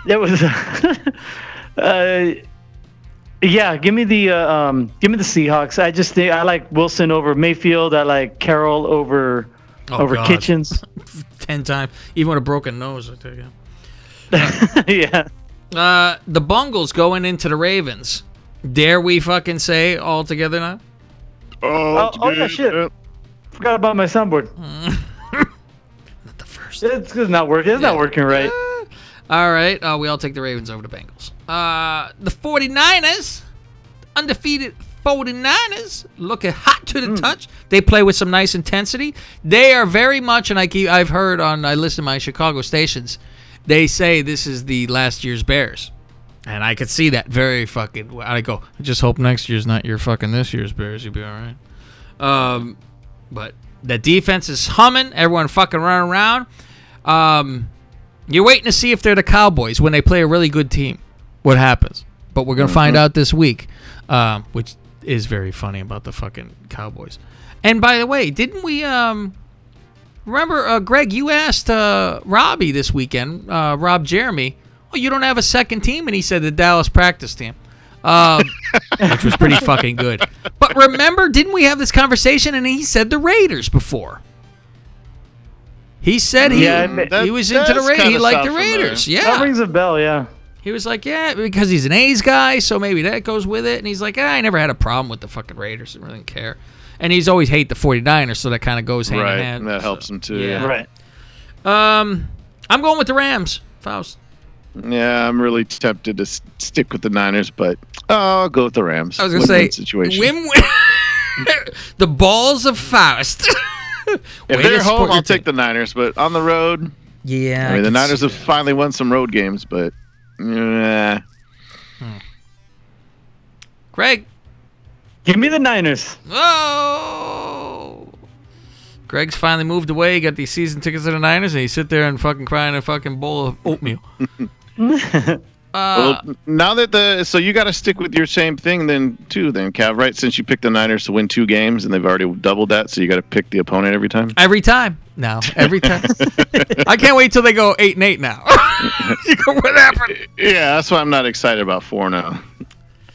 that was. Uh, uh, Yeah, give me the uh, um, give me the Seahawks. I just think I like Wilson over Mayfield. I like Carroll over oh, over God. Kitchens. Ten times, even with a broken nose, I tell you. Uh, yeah. Uh, the Bungles going into the Ravens. Dare we fucking say all together now? Oh, oh yeah, shit! Yeah. Forgot about my soundboard. Not the first. It's, it's not working. It's yeah. not working right. Yeah. All right, uh, we all take the Ravens over the Bengals. Uh, the 49ers, undefeated 49ers, looking hot to the mm. touch. They play with some nice intensity. They are very much, and I keep, I've heard on, I listen to my Chicago stations, they say this is the last year's Bears. And I could see that very fucking, I go, I just hope next year's not your fucking this year's Bears. You'll be all right. Um, but the defense is humming. Everyone fucking running around. Um... You're waiting to see if they're the Cowboys when they play a really good team, what happens. But we're going to mm-hmm. find out this week, um, which is very funny about the fucking Cowboys. And by the way, didn't we um, – remember, uh, Greg, you asked uh, Robbie this weekend, uh, Rob Jeremy, oh, you don't have a second team? And he said the Dallas practice team, um, which was pretty fucking good. But remember, didn't we have this conversation and he said the Raiders before? He said he yeah, that, he was into the Raiders. He liked the Raiders. Yeah, that rings a bell. Yeah, he was like, yeah, because he's an A's guy, so maybe that goes with it. And he's like, ah, I never had a problem with the fucking Raiders. I really didn't care. And he's always hate the 49ers, so that kind of goes hand right, in hand. And that so, helps him too. Yeah. yeah, right. Um, I'm going with the Rams, Faust. Yeah, I'm really tempted to stick with the Niners, but I'll go with the Rams. I was gonna win-win say situation. Win-win. The balls of Faust. If Way they're home, I'll take the Niners, but on the road, yeah, I mean, I the Niners have finally won some road games, but nah. Hmm. Greg, give me the Niners. Oh, Greg's finally moved away. He got these season tickets to the Niners, and he sit there and fucking crying a fucking bowl of oatmeal. uh, well, now that the so you got to stick with your same thing then too then Cav, right? Since you picked the Niners to win two games and they've already doubled that, so you got to pick the opponent every time. Every time now, every time. I can't wait till they go eight and eight now. You go, what happened? Yeah, that's why I'm not excited about four now.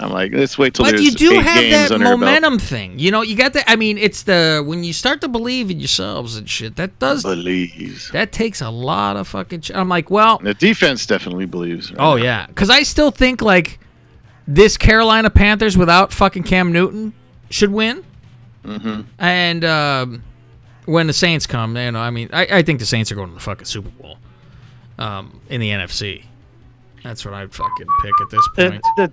I'm like, let's wait till. But there's you do eight have games that momentum thing, you know. You got that. I mean, it's the when you start to believe in yourselves and shit. That does believe. That takes a lot of fucking. Ch- I'm like, well, the defense definitely believes. Right oh now. yeah, because I still think like this Carolina Panthers without fucking Cam Newton should win. Mm-hmm. And um, when the Saints come, you know, I mean, I, I think the Saints are going to the fucking Super Bowl um, in the N F C. That's what I'd fucking pick at this point. The, the-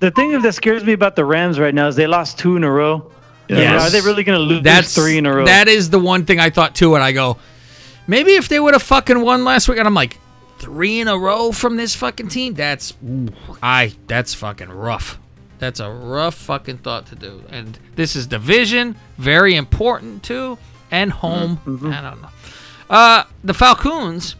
The thing that scares me about the Rams right now is they lost two in a row. Yes. Are they really going to lose That's, three in a row? That is the one thing I thought, too, and I go, maybe if they would have fucking won last week, and I'm like, three in a row from this fucking team? That's ooh, I. That's fucking rough. That's a rough fucking thought to do. And this is division, very important, too, and home. Mm-hmm. I don't know. Uh, the Falcons,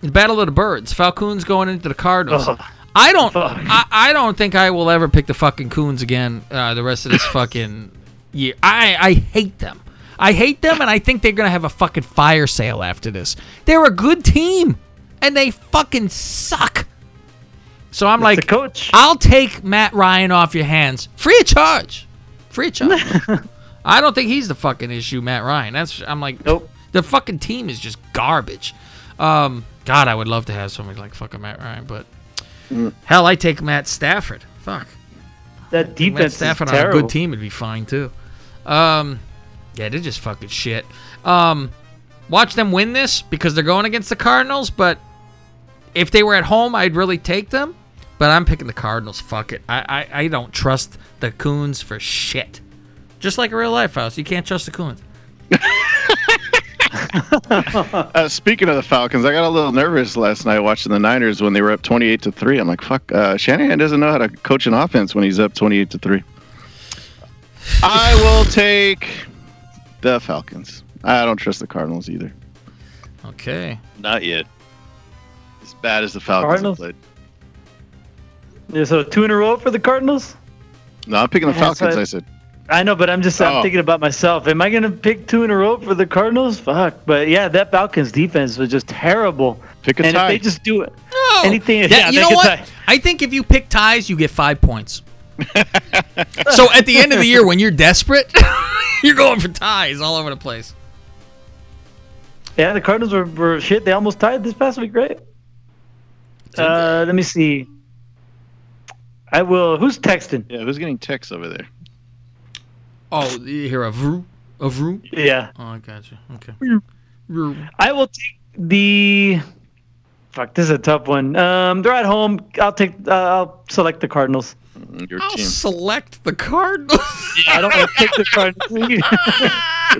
the Battle of the Birds. Falcons going into the Cardinals. Oh. I don't I, I don't think I will ever pick the fucking Coons again uh, the rest of this fucking year. I, I hate them. I hate them, and I think they're going to have a fucking fire sale after this. They're a good team, and they fucking suck. So I'm That's like, coach. I'll take Matt Ryan off your hands. Free of charge. Free of charge. I don't think he's the fucking issue, Matt Ryan. That's I'm like, nope. The fucking team is just garbage. Um, God, I would love to have somebody like fucking Matt Ryan, but... Hell, I take Matt Stafford. Fuck. That defense Matt Stafford is on a good team would be fine, too. Um, yeah, they're just fucking shit. Um, watch them win this because they're going against the Cardinals, but if they were at home, I'd really take them. But I'm picking the Cardinals. Fuck it. I, I, I don't trust the Coons for shit. Just like a real life house. You can't trust the Coons. uh, speaking of the Falcons, I got a little nervous last night watching the Niners when they were up twenty-eight to three. I'm like, fuck, uh, Shanahan doesn't know how to coach an offense when he's up twenty-eight to three. I will take the Falcons. I don't trust the Cardinals either. Okay. Not yet. As bad as the Falcons Cardinals. have played. Yeah, so two in a row for the Cardinals? No, I'm picking the Falcons, yeah, so I, I said. I know, but I'm just I'm oh. thinking about myself. Am I going to pick two in a row for the Cardinals? Fuck. But, yeah, that Falcons defense was just terrible. Pick a and tie. And if they just do it. No. Anything. That, yeah, you know what? Tie. I think if you pick ties, you get five points. So, at the end of the year, when you're desperate, you're going for ties all over the place. Yeah, the Cardinals were, were shit. They almost tied this past week, right? Uh, let me see. I will. Who's texting? Yeah, who's getting texts over there? Oh, you hear a vroom? A vroom? Yeah. Oh, I got you. Okay. I will take the... Fuck, this is a tough one. Um, they're at home. I'll take. Uh, I'll select the Cardinals. Your I'll team. select the Cardinals. I don't want to take the Cardinals.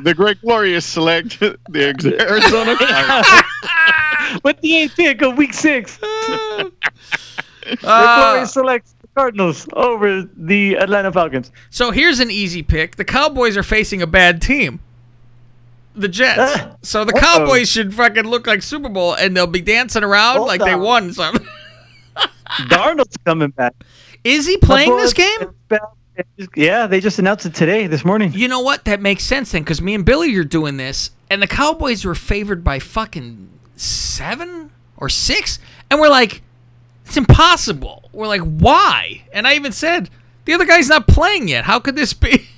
The great glorious select the Arizona Cardinals with the eighth pick of Week Six. Uh, the glorious select the Cardinals over the Atlanta Falcons. So here's an easy pick. The Cowboys are facing a bad team. The Jets. So the Uh-oh. Cowboys should fucking look like Super Bowl, and they'll be dancing around Hold like on. they won something. Darnold's coming back. Is he playing Darnold's this game? Yeah, they just announced it today, this morning. You know what? That makes sense then, because me and Billy are doing this, and the Cowboys were favored by fucking seven or six, and we're like, it's impossible. We're like, why? And I even said, the other guy's not playing yet. How could this be?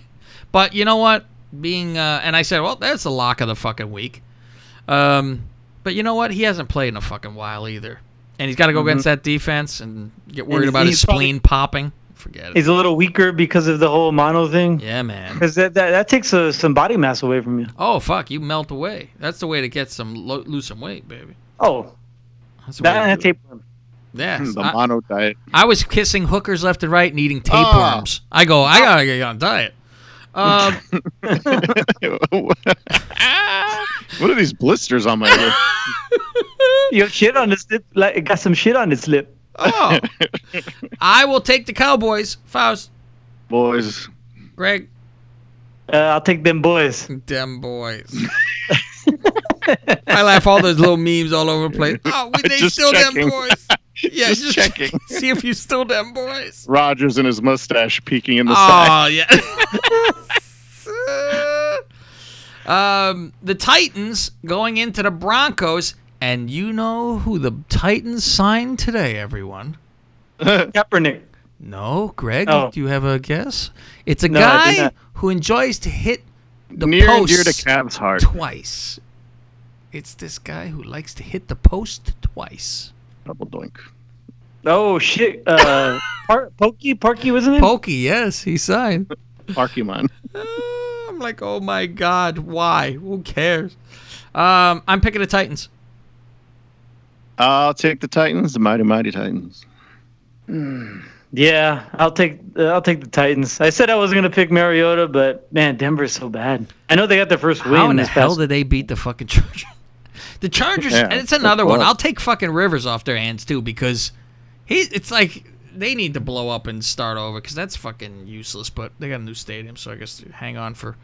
But you know what? Being uh, and I said, well, that's the lock of the fucking week. Um, but you know what? He hasn't played in a fucking while either, and he's got to go mm-hmm. against that defense and get worried and about his spleen probably, popping. Forget it. He's a little weaker because of the whole mono thing. Yeah, man. Because that, that that takes uh, some body mass away from you. Oh fuck, you melt away. That's the way to get some lo- lose some weight, baby. Oh, that's the that way and tapeworm. Yes, the I, mono diet. I was kissing hookers left and right and eating tapeworms. Oh. I go, I gotta get on diet. Um, what are these blisters on my lip? You have shit on its lip. Like, it got some shit on its lip. Oh, I will take the Cowboys. Faust. Boys. Greg. Uh, I'll take them boys. Them boys. I laugh all those little memes all over the place. Oh, we, they just still checking. them boys. Yeah, just, just checking. See if you still them boys. Rodgers and his mustache peeking in the oh, side. Oh, yeah. um, the Titans going into the Broncos, and you know who the Titans signed today, everyone? Kaepernick. No, Greg, oh. do you have a guess? It's a no, guy who enjoys to hit the near post and dear to Cavs heart. twice. It's this guy who likes to hit the post twice. Double doink. Oh, shit. Uh, Par- Pokey? Parky, wasn't it? Pokey, yes. He signed. Parkymon. Uh, I'm like, oh, my God. Why? Who cares? Um, I'm picking the Titans. I'll take the Titans, the mighty, mighty Titans. Mm, yeah, I'll take uh, I'll take the Titans. I said I wasn't going to pick Mariota, but, man, Denver's so bad. I know they got their first win. How in the hell past- did they beat the fucking Chargers? The Chargers, yeah, and it's another one. I'll take fucking Rivers off their hands, too, because he. it's like they need to blow up and start over, because that's fucking useless, but they got a new stadium, so I guess hang on for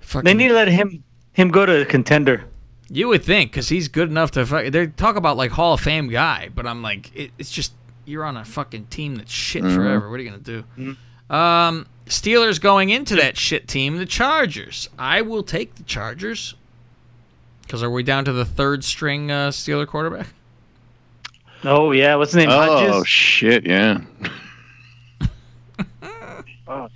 fucking... They need to let him him go to a contender. You would think, because he's good enough to... Fuck, they talk about, like, Hall of Fame guy, but I'm like, it, it's just, you're on a fucking team that's shit mm-hmm. forever. What are you going to do? Mm-hmm. Um, Steelers going into that shit team, the Chargers. I will take the Chargers. Because are we down to the third string uh, Steeler quarterback? Oh, yeah. What's his name? Hodges? Oh, shit, yeah. oh.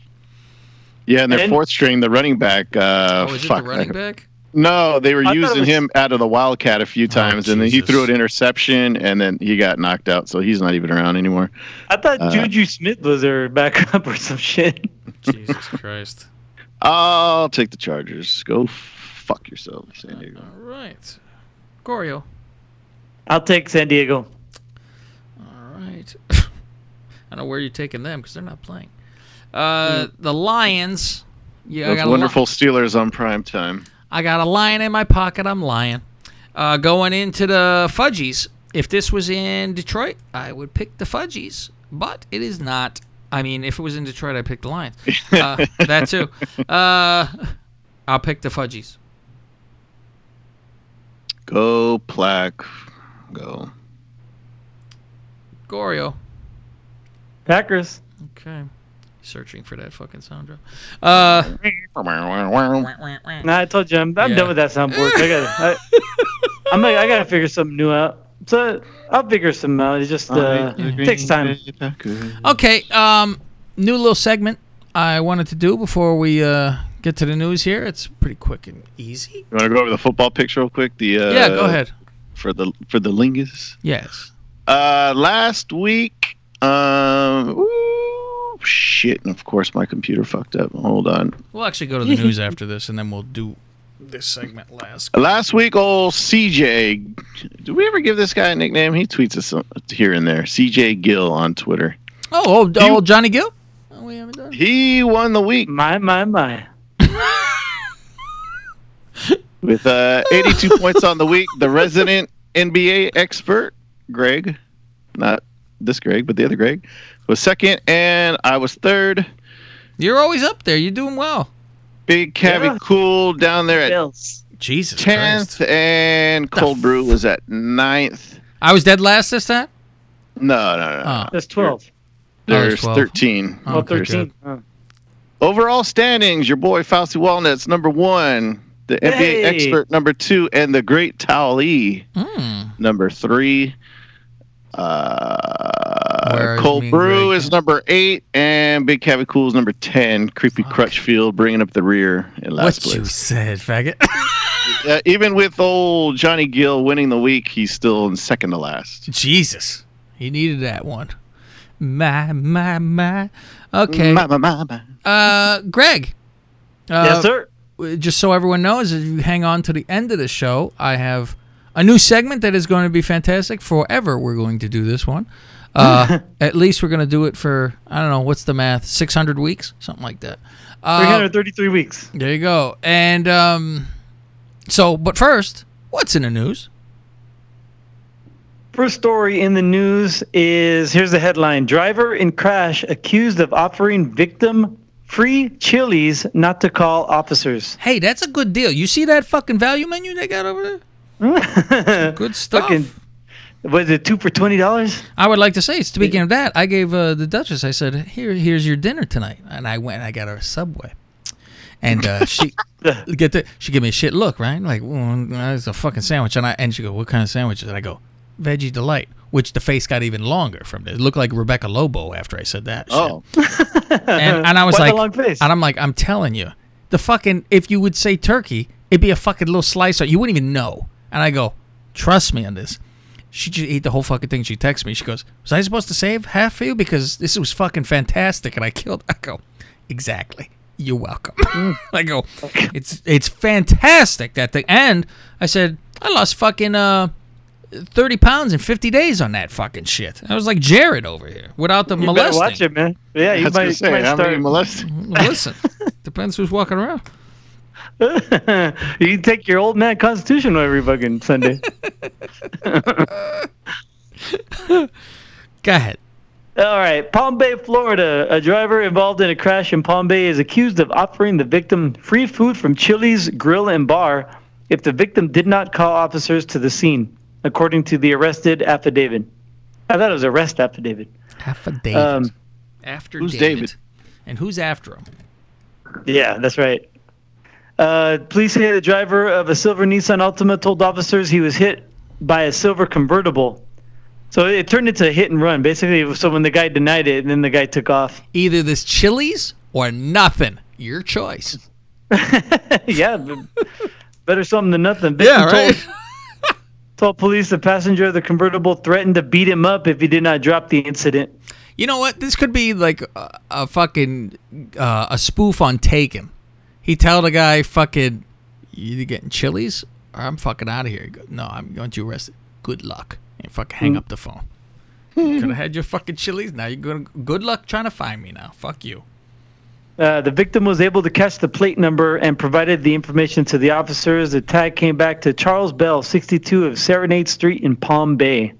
Yeah, and their and, fourth string, the running back. Uh, oh, is fuck. it the running back? No, they were I using was... him out of the Wildcat a few times, oh, and Jesus. then he threw an interception, and then he got knocked out, so he's not even around anymore. I thought uh, Juju Smith was their backup or some shit. Jesus Christ. I'll take the Chargers. Go fuck yourself, San Diego. All right. Corio. I'll take San Diego. All right. I don't know where you're taking them because they're not playing. Uh, mm. The Lions. Yeah, Those I got wonderful li- Steelers on prime time. I got a lion in my pocket. I'm lying. Uh, going into the Fudgies. If this was in Detroit, I would pick the Fudgies, but it is not. I mean, if it was in Detroit, I'd pick the Lions. Uh, that too. Uh, I'll pick the Fudgies. Go, Plaque. Go. Gorio. Packers. Okay. Searching for that fucking sound drop. Uh, nah, I told you, I'm, I'm yeah. done with that soundboard. I gotta, I, I'm like, I gotta figure something new out. So I'll figure something out. It just uh, it takes time. Okay. Um, new little segment I wanted to do before we uh get to the news here. It's pretty quick and easy. You want to go over the football picture real quick? The uh, yeah, go ahead. For the for the Lingus. Yes. Uh, last week. Um. Ooh, shit, and of course my computer fucked up. Hold on. We'll actually go to the news after this, and then we'll do this segment last week. Last week, old C J. Did we ever give this guy a nickname? He tweets us here and there. C J Gill on Twitter. Oh, oh he, old Johnny Gill? Oh, we haven't done. He won the week. My, my, my. With uh, eighty-two points on the week, the resident N B A expert, Greg. Not this Greg, but the other Greg. Was second, and I was third. You're always up there. You're doing well. Big Cavi yeah. Cool down there at Bills. Jesus tenth, and Cold Brew was at ninth. I was dead last this time? No, no, no. Oh. That's twelve. There's twelve. thirteen. Oh, okay, thirteen. Oh. Overall standings, your boy Fausti Walnuts, number one. The N B A hey. expert, number two. And the great Towlee, mm. number three. Uh, Cold Brew is number eight, and Big Cavi Cool is number ten. Creepy Fuck. Crutchfield bringing up the rear in last what place. What you said, faggot. uh, even with old Johnny Gill winning the week, he's still in second to last. Jesus. He needed that one. My, my, my. Okay. My, my, my, my. Uh, Greg. Uh, yes, sir. Just so everyone knows, if you hang on to the end of the show, I have a new segment that is going to be fantastic forever. We're going to do this one. Uh, at least we're going to do it for, I don't know, what's the math? six hundred weeks? Something like that. Uh, three hundred thirty-three weeks. There you go. And um, so, but first, what's in the news? First story in the news is, here's the headline. Driver in crash accused of offering victim free chilies not to call officers. Hey, that's a good deal. You see that fucking value menu they got over there? Good stuff. Fucking, was it two for twenty dollars? I would like to say, speaking of that, I gave uh, the Duchess. I said, "Here, here's your dinner tonight." And I went. And I got her a Subway, and uh, she get the, she gave me a shit look, right? Like, well, that's a fucking sandwich, and I and she go, "What kind of sandwich?" And I go, "Veggie Delight," which the face got even longer from this. It looked like Rebecca Lobo after I said that. Oh, and, and I was Quite like, a long face. And I'm like, I'm telling you, the fucking if you would say turkey, it'd be a fucking little slice. You wouldn't even know. And I go, trust me on this. She just ate the whole fucking thing. She texts me. She goes, was I supposed to save half for you? Because this was fucking fantastic. And I killed. I go, exactly. You're welcome. I go, it's it's fantastic, that thing. And I said, I lost fucking uh, thirty pounds in fifty days on that fucking shit. I was like Jared over here without the you molesting. You better watch it, man. Yeah, you might, say, might start molesting. Listen, depends who's walking around. You take your old man Constitution every fucking Sunday. Go ahead. All right. Palm Bay, Florida. A driver involved in a crash in Palm Bay is accused of offering the victim free food from Chili's Grill and Bar if the victim did not call officers to the scene, according to the arrested affidavit. I thought it was arrest affidavit. Affidavit. Um, after who's David. David? And who's after him? Yeah, that's right. Uh, police say the driver of a silver Nissan Altima told officers he was hit by a silver convertible. So it turned into a hit and run, basically. So when the guy denied it, and then the guy took off. Either this Chili's or nothing. Your choice. Yeah, better something than nothing. Bitten yeah, right? told, told police the passenger of the convertible threatened to beat him up if he did not drop the incident. You know what? This could be like a, a fucking uh, a spoof on Taken. He tell the guy, fucking, you either getting Chili's or I'm fucking out of here. He goes, no, I'm going to arrest it. Good luck. And fucking hang mm. up the phone. You could have had your fucking Chili's. Now you're going to, good luck trying to find me now. Fuck you. Uh, the victim was able to catch the plate number and provided the information to the officers. The tag came back to Charles Bell, sixty-two of Serenade Street in Palm Bay.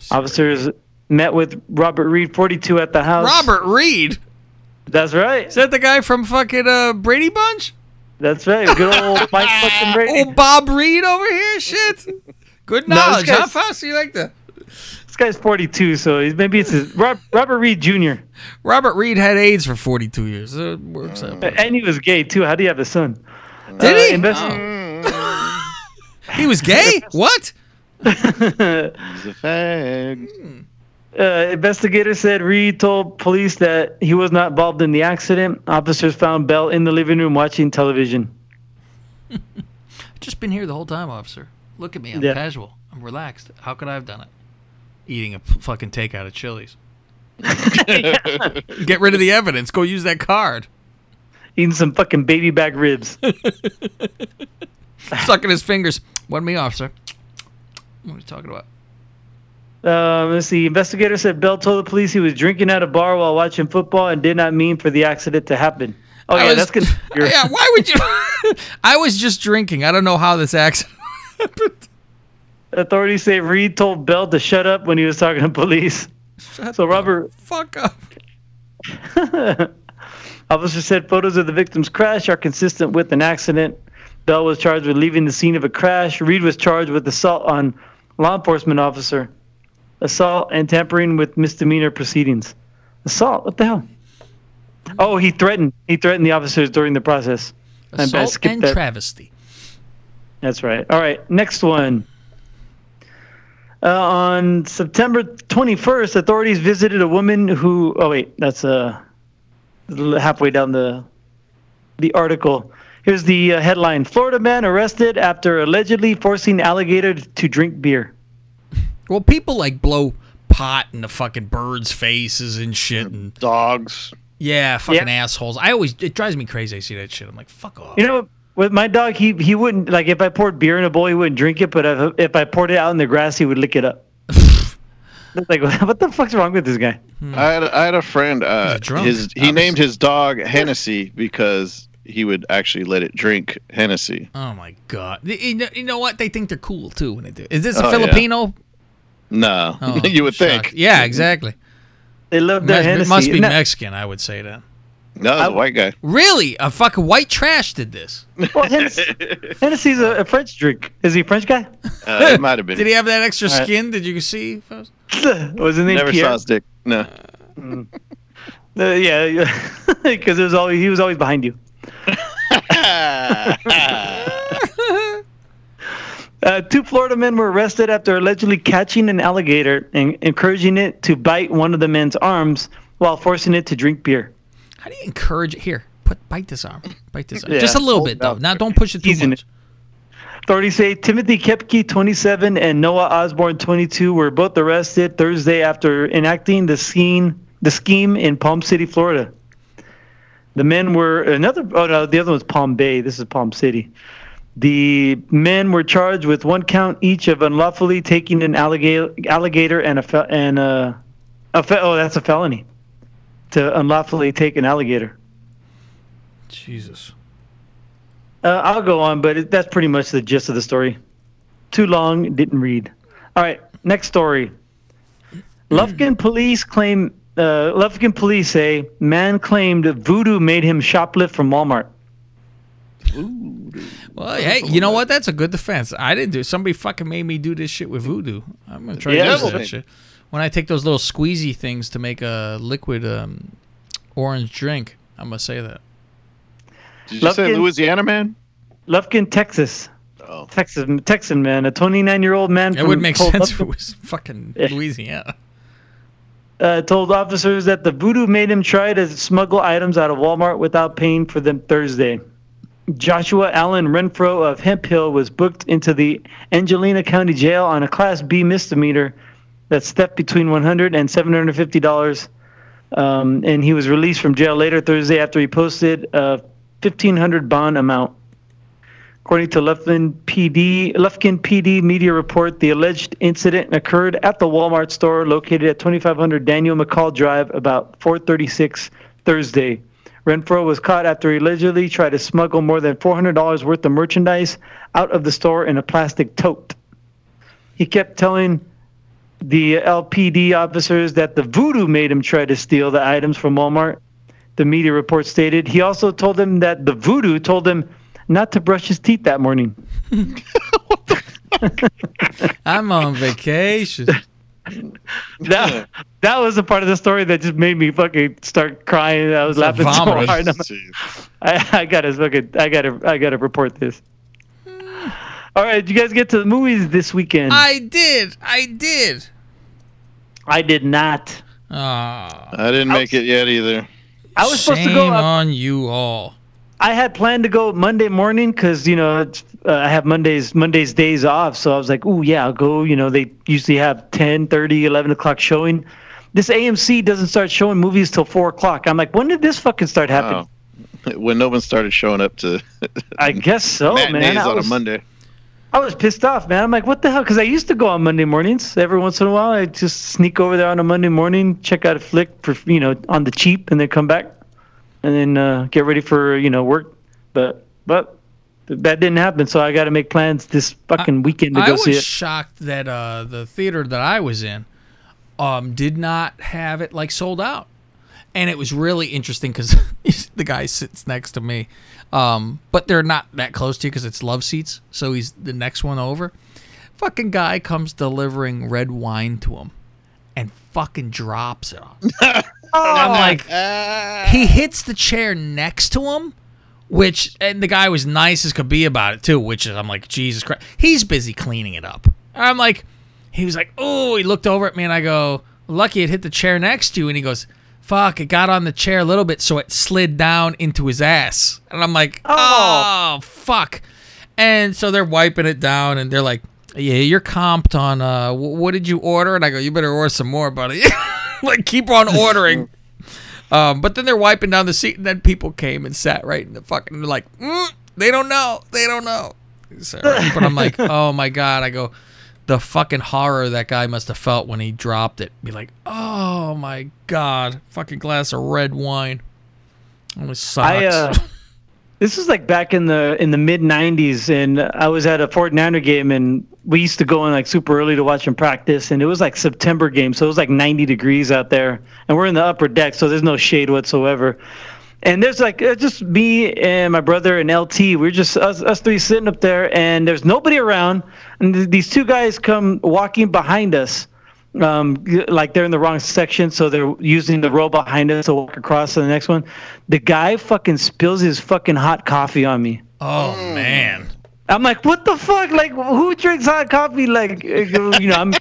Serenade. Officers Met with Robert Reed, forty-two, at the house. Robert Reed? That's right. Is that the guy from fucking uh, Brady Bunch? That's right. Good old Mike fucking Brady. Old Bob Reed over here? Shit. Good knowledge. No, how fast do you like that? This guy's forty-two, so he's, maybe it's his, Rob, Robert Reed Junior Robert Reed had AIDS for forty-two years. So it works out. And he was gay, too. How do you have a son? Did uh, he? Invest- oh. He was gay? What? He's a fag. Hmm. Uh, investigators said Reed told police that he was not involved in the accident. Officers found Bell in the living room watching television. I've just been here the whole time, officer. Look at me. I'm yeah. casual. I'm relaxed. How could I have done it? Eating a fucking takeout of Chili's. Yeah. Get rid of the evidence. Go use that card. Eating some fucking baby back ribs. Sucking his fingers. Wasn't me, officer. What are you talking about? Um, let's see. Investigators said Bell told the police he was drinking at a bar while watching football and did not mean for the accident to happen. Oh, I yeah, was, that's good. Yeah, why would you? I was just drinking. I don't know how this accident happened. Authorities say Reed told Bell to shut up when he was talking to police. Shut so Robert, fuck up. Officer said photos of the victim's crash are consistent with an accident. Bell was charged with leaving the scene of a crash. Reed was charged with assault on law enforcement officer, assault and tampering with misdemeanor proceedings. Assault? What the hell? Oh, he threatened. He threatened the officers during the process. Assault and that. Travesty. That's right. All right, next one. Uh, on September twenty-first, authorities visited a woman who... Oh, wait. That's uh, halfway down the the article. Here's the uh, headline. Florida man arrested after allegedly forcing alligator to drink beer. Well, people like blow pot in the fucking birds' faces and shit, and dogs. Yeah, fucking yeah. assholes. I always it drives me crazy. I see that shit. I'm like, fuck off. You know, with my dog, he he wouldn't like if I poured beer in a bowl, he wouldn't drink it. But if, if I poured it out in the grass, he would lick it up. Like, what the fuck's wrong with this guy? Hmm. I had I had a friend. Uh, drunk, his he obviously. named his dog Hennessy because he would actually let it drink Hennessy. Oh my god! You know, you know what? They think they're cool too when they do. Is this a oh, Filipino? Yeah. No, oh, you would shocked. think. Yeah, exactly. They love that. It must be no. Mexican, I would say that. No, it's a white guy. Really? A fucking white trash did this. Well, Hennessy, Hennessy's a, a French drink. Is he a French guy? Uh, it might have been. Did he have that extra All skin? Right. Did you see? Wasn't he? Never Pierre? saw his dick. No. Uh, mm. uh, yeah, because yeah. always he was always behind you. Uh, two Florida men were arrested after allegedly catching an alligator and encouraging it to bite one of the men's arms while forcing it to drink beer. How do you encourage it? Here, put, bite this arm. Bite this arm. Yeah. Just a little bit, though. Now, don't push it too much. Authorities say Timothy Kepke, twenty-seven, and Noah Osborne, twenty-two, were both arrested Thursday after enacting the scene, the scheme in Palm City, Florida. The men were another. Oh no, the other one's Palm Bay. This is Palm City. The men were charged with one count each of unlawfully taking an alligator, alligator and a fel- and a, a fe- oh, that's a felony, to unlawfully take an alligator. Jesus. Uh, I'll go on, but it, that's pretty much the gist of the story. Too long, didn't read. All right, next story. Lufkin police claim. Uh, Lufkin police say man claimed voodoo made him shoplift from Walmart. Ooh, well, hey, you know what? That's a good defense. I didn't do it. Somebody fucking made me do this shit with voodoo. I'm going to try yeah, to do that shit. When I take those little squeezy things to make a liquid um, orange drink, I'm going to say that. Did you Lufkin, say Louisiana man? Lufkin, Texas. Oh. Texas, Texan man. A twenty-nine-year-old man. It would make sense if it was fucking yeah. Louisiana. Uh, told officers that the voodoo made him try to smuggle items out of Walmart without paying for them Thursday. Joshua Allen Renfro of Hemp Hill was booked into the Angelina County Jail on a Class B misdemeanor that's theft between one hundred dollars and seven hundred fifty dollars, um, and he was released from jail later Thursday after he posted a fifteen hundred dollars bond amount. According to Lufkin P D, Lufkin P D media report, the alleged incident occurred at the Walmart store located at twenty-five hundred Daniel McCall Drive about four thirty-six Thursday. Renfro was caught after he allegedly tried to smuggle more than four hundred dollars worth of merchandise out of the store in a plastic tote. He kept telling the L P D officers that the voodoo made him try to steal the items from Walmart, the media report stated. He also told them that the voodoo told him not to brush his teeth that morning. What the fuck? I'm on vacation. That, that was the part of the story that just made me fucking start crying. I was it's laughing so hard. I, I gotta fucking I gotta I gotta report this. All right, you guys get to the movies this weekend? I did. I did. I did not. Oh, I didn't make I was, it yet either. I was Shame supposed to go up, on you all. I had planned to go Monday morning because, you know, uh, I have Mondays Mondays days off. So I was like, oh, yeah, I'll go. You know, they usually have ten, thirty, eleven o'clock showing. This A M C doesn't start showing movies till four o'clock. I'm like, when did this fucking start happening? Wow. When no one started showing up to I guess so, man. Matinees on was, a Monday. I was pissed off, man. I'm like, what the hell? Because I used to go on Monday mornings. Every once in a while, I just sneak over there on a Monday morning, check out a flick, for, you know, on the cheap, and then come back, and then uh, get ready for, you know, work. But but that didn't happen, so I got to make plans this fucking I, weekend to I go see it. I was shocked that uh, the theater that I was in um, did not have it, like, sold out. And it was really interesting because the guy sits next to me. Um, but they're not that close to you because it's love seats. So he's the next one over. Fucking guy comes delivering red wine to him and fucking drops it on. oh, I'm like, uh... he hits the chair next to him, which, and the guy was nice as could be about it too, which is, I'm like, Jesus Christ. He's busy cleaning it up. I'm like, he was like, oh, he looked over at me and I go, lucky it hit the chair next to you. And he goes, fuck, it got on the chair a little bit, so it slid down into his ass. And I'm like, oh, oh fuck. And so they're wiping it down, and they're like, yeah, you're comped on, uh, what did you order? And I go, you better order some more, buddy. Like, keep on ordering. um, but then they're wiping down the seat, and then people came and sat right in the fucking, they're like, mm, they don't know, they don't know. So, but I'm like, oh, my God. I go, the fucking horror that guy must have felt when he dropped it. Be like, oh my God, fucking glass of red wine. It sucks. I, uh, this is like back in the in the mid nineties, and I was at a forty-niner game, and we used to go in like super early to watch them practice, and it was like September game, so it was like ninety degrees out there, and we're in the upper deck, so there's no shade whatsoever. And there's like just me and my brother and L T. We we're just us, us three sitting up there, and there's nobody around. And th- these two guys come walking behind us, um, like they're in the wrong section, so they're using the row behind us to walk across to the next one. The guy fucking spills his fucking hot coffee on me. Oh man! I'm like, what the fuck? Like, who drinks hot coffee? Like, you know, I'm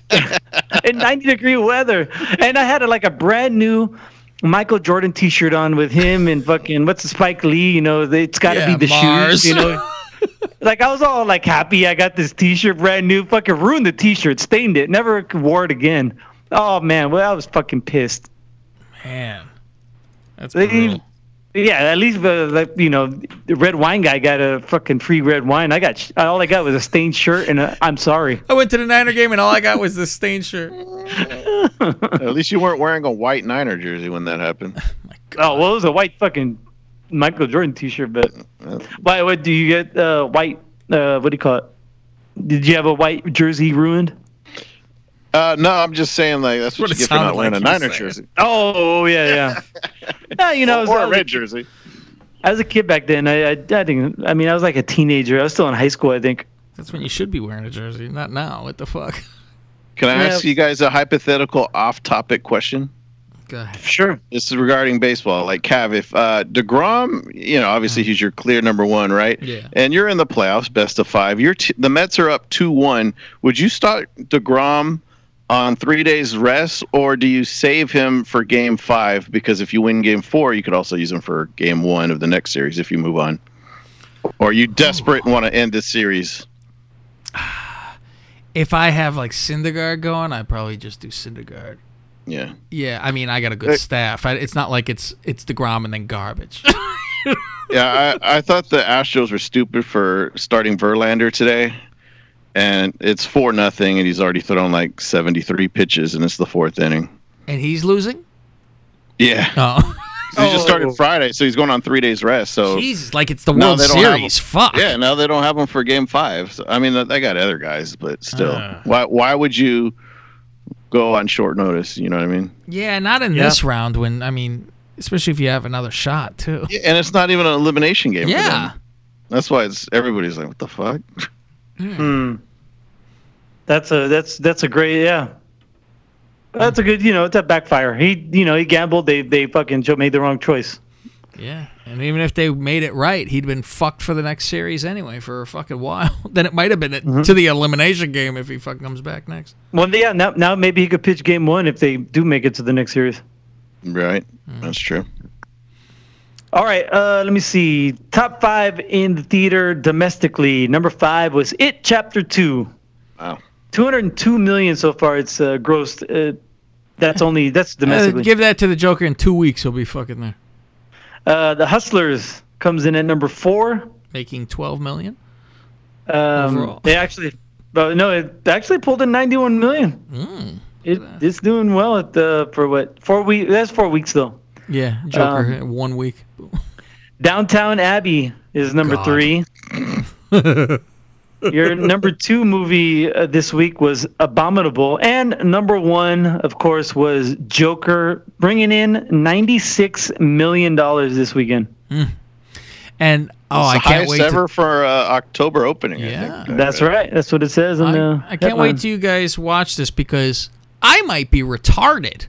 in ninety degree weather, and I had a, like a brand new Michael Jordan t-shirt on with him and fucking, what's the Spike Lee, you know, it's got to yeah, be the Mars. Shoes, you know. Like, I was all, like, happy I got this t-shirt brand new. Fucking ruined the t-shirt, stained it, never wore it again. Oh, man, well, I was fucking pissed. Man. That's brutal. Yeah, at least, the, the you know, the red wine guy got a fucking free red wine. I got, all I got was a stained shirt, and a, I'm sorry. I went to the Niner game, and all I got was this stained shirt. At least you weren't wearing a white Niner jersey when that happened. Oh, my God. Oh, well, it was a white fucking Michael Jordan t-shirt, but by the way, do you get uh, white, uh, what do you call it? Did you have a white jersey ruined? Uh, no, I'm just saying, like, that's what, what you get for not wearing like a Niner jersey. Oh, yeah, yeah. yeah you know, or a red jersey. I was a kid back then. I, I, I didn't. I mean, I was like a teenager. I was still in high school, I think. That's when you should be wearing a jersey, not now. What the fuck? Can I yeah. ask you guys a hypothetical off-topic question? Go ahead. Sure. This is regarding baseball. Like, Cav, if uh, DeGrom, you know, obviously yeah. he's your clear number one, right? Yeah. And you're in the playoffs, best of five. You're t- the Mets are up two one. Would you start DeGrom on three days rest, or do you save him for game five? Because if you win game four, you could also use him for game one of the next series if you move on. Or are you desperate Ooh. and want to end this series? If I have like Syndergaard going, I'd probably just do Syndergaard. Yeah. Yeah, I mean, I got a good it, staff. I, it's not like it's it's DeGrom and then garbage. yeah, I, I thought the Astros were stupid for starting Verlander today. And it's four nothing, and he's already thrown like seventy-three pitches, and it's the fourth inning. And he's losing? Yeah. Oh. He just started Friday, so he's going on three days rest. So Jesus, like it's the World Series. Fuck. Yeah, now they don't have him for Game Five. So, I mean, they got other guys, but still, uh. why? Why would you go on short notice. You know what I mean? Yeah, not in yeah. this round when, I mean, especially if you have another shot, too. Yeah, and it's not even an elimination game yeah. for them. That's why it's everybody's like, what the fuck? Mm. Hmm. That's a that's that's a great yeah. That's a good you know it's a backfire. He you know he gambled. They they fucking made the wrong choice. Yeah, and even if they made it right, he'd been fucked for the next series anyway for a fucking while. Then it might have been mm-hmm. to the elimination game if he fucking comes back next. Well, yeah, now now maybe he could pitch game one if they do make it to the next series. Right, mm. That's true. All right, uh, let me see. Top five in the theater domestically. Number five was It Chapter Two. Wow. two hundred two million dollars so far. It's uh, grossed. Uh, that's only that's domestically. Uh, give that to the Joker in two weeks. He'll be fucking there. Uh, the Hustlers comes in at number four, making twelve million dollars. Um, Overall. They actually, but no, it actually pulled in ninety-one million dollars. Mm, it, it's doing well at the for what four weeks. That's four weeks though. Yeah, Joker um, one week. Downtown Abbey is number God. three. Your number two movie uh, this week was Abominable. And number one, of course, was Joker, bringing in ninety-six million dollars this weekend. Mm. And, oh, I can't wait. It's the highest ever to... for uh, October opening, yeah. I think. That's right. That's what it says. In I, the I can't headline. wait till you guys watch this because I might be retarded.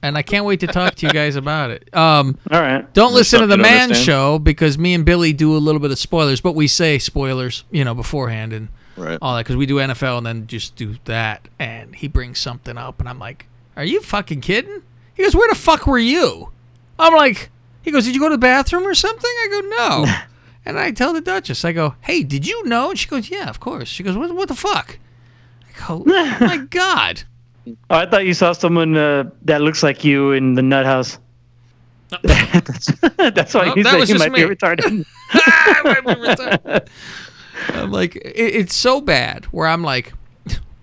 And I can't wait to talk to you guys about it. Um, All right. Don't There's listen to the man understand. show because me and Billy do a little bit of spoilers, but we say spoilers, you know, beforehand and right. all that because we do N F L and then just do that. And he brings something up, and I'm like, "Are you fucking kidding?" He goes, "Where the fuck were you?" I'm like, he goes, "Did you go to the bathroom or something?" I go, "No." And I tell the Duchess, I go, "Hey, did you know?" And she goes, "Yeah, of course." She goes, "What? What the fuck?" I go, "Oh my God." Oh, I thought you saw someone uh, that looks like you in the nut house. Oh. That's why oh, you that said you might me. be retarded. I might be retarded. I'm like, it, it's so bad where I'm like,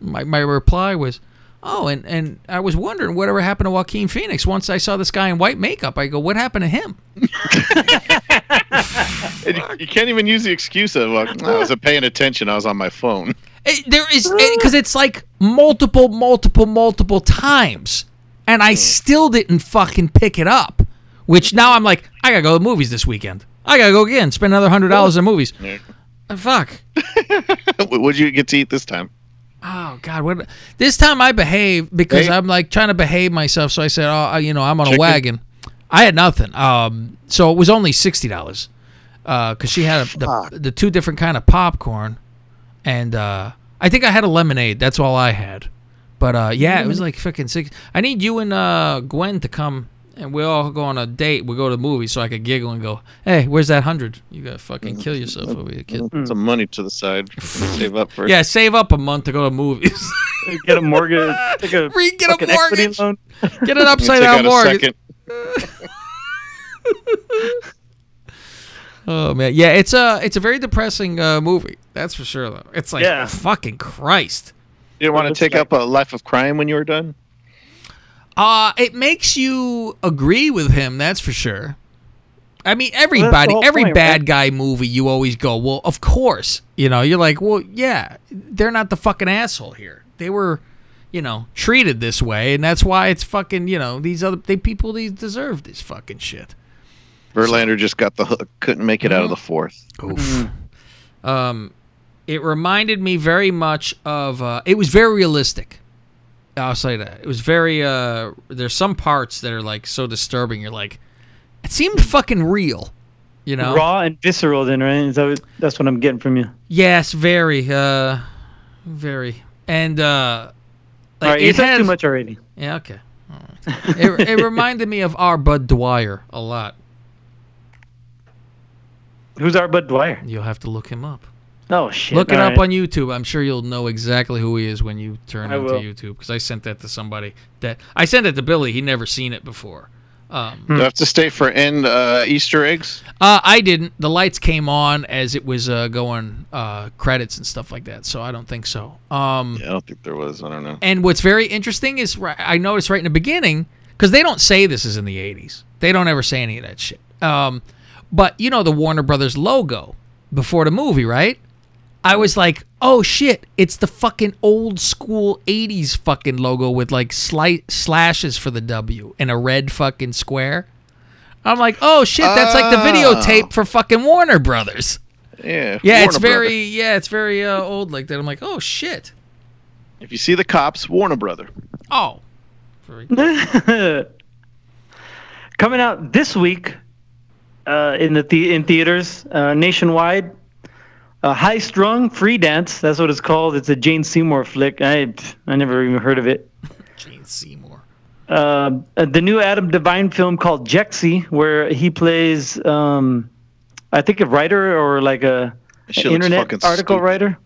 my my reply was, oh, and, and I was wondering whatever happened to Joaquin Phoenix. Once I saw this guy in white makeup, I go, what happened to him? You can't even use the excuse of, well, I wasn't paying attention. I was on my phone. It, there is because it, it's like multiple, multiple, multiple times, and I still didn't fucking pick it up. Which now I'm like, I gotta go to the movies this weekend. I gotta go again, spend another hundred dollars on movies. Yeah. Oh, fuck. What'd you get to eat this time? Oh God, what? This time I behaved because hey. I'm like trying to behave myself. So I said, oh, you know, I'm on Chicken. a wagon. I had nothing. Um, so it was only sixty dollars. Uh, because she had a, the, the two different kind of popcorn. And uh, I think I had a lemonade. That's all I had. But, uh, yeah, it was like freaking six. I need you and uh, Gwen to come, and we'll all go on a date. We'll go to the movie so I could giggle and go, hey, where's that hundred? You got to fucking kill yourself over here, kid. Some money to the side. Save up first. Yeah, save up a month to go to movies. Get a mortgage. Take a Re- get a mortgage. Loan. Get an upside-down mortgage. Oh man, yeah, it's a it's a very depressing uh, movie. That's for sure, though. It's like yeah. fucking Christ. You didn't want to take up a life of crime when you were done. Uh it makes you agree with him. That's for sure. I mean, everybody, well, every point, bad right? guy movie, you always go, well, of course. You know, you're like, well, yeah, they're not the fucking asshole here. They were, you know, treated this way, and that's why it's fucking, you know, these other they, people these deserve this fucking shit. Verlander just got the hook, couldn't make it out of the fourth. Oof. Um, it reminded me very much of, uh, it was very realistic. I'll say that. It was very, uh, there's some parts that are like so disturbing. You're like, it seemed fucking real, you know? Raw and visceral then, right? That, that's what I'm getting from you. Yes, very, uh, very. And, uh, like all right, you said too much already. Yeah, okay. All right. it, it reminded me of our Bud Dwyer a lot. Who's our Bud Dwyer? You'll have to look him up. Oh, shit. Look it All up right. on YouTube. I'm sure you'll know exactly who he is when you turn I into will. YouTube because I sent that to somebody. That I sent it to Billy. He'd never seen it before. Um, Do I have to stay for end uh, Easter eggs? Uh, I didn't. The lights came on as it was uh, going uh, credits and stuff like that, so I don't think so. Um, yeah, I don't think there was. I don't know. And what's very interesting is I noticed right in the beginning, because they don't say this is in the eighties. They don't ever say any of that shit. Um But, you know, the Warner Brothers logo before the movie, right? I was like, oh shit, it's the fucking old school eighties fucking logo with like slight slashes for the W and a red fucking square. I'm like, oh shit, that's like the videotape for fucking Warner Brothers. Yeah. Yeah, Warner it's very Brother. yeah, it's very uh, old like that. I'm like, oh shit. If you see the cops, Warner Brother. Oh. Very cool. Coming out this week uh, in the, the in theaters uh, nationwide. Uh, High Strung Free Dance, that's what it's called. It's a Jane Seymour flick. I I never even heard of it. Jane Seymour. Uh, the new Adam Devine film called Jexy, where he plays, um, I think, a writer or like a an internet article stupid. writer.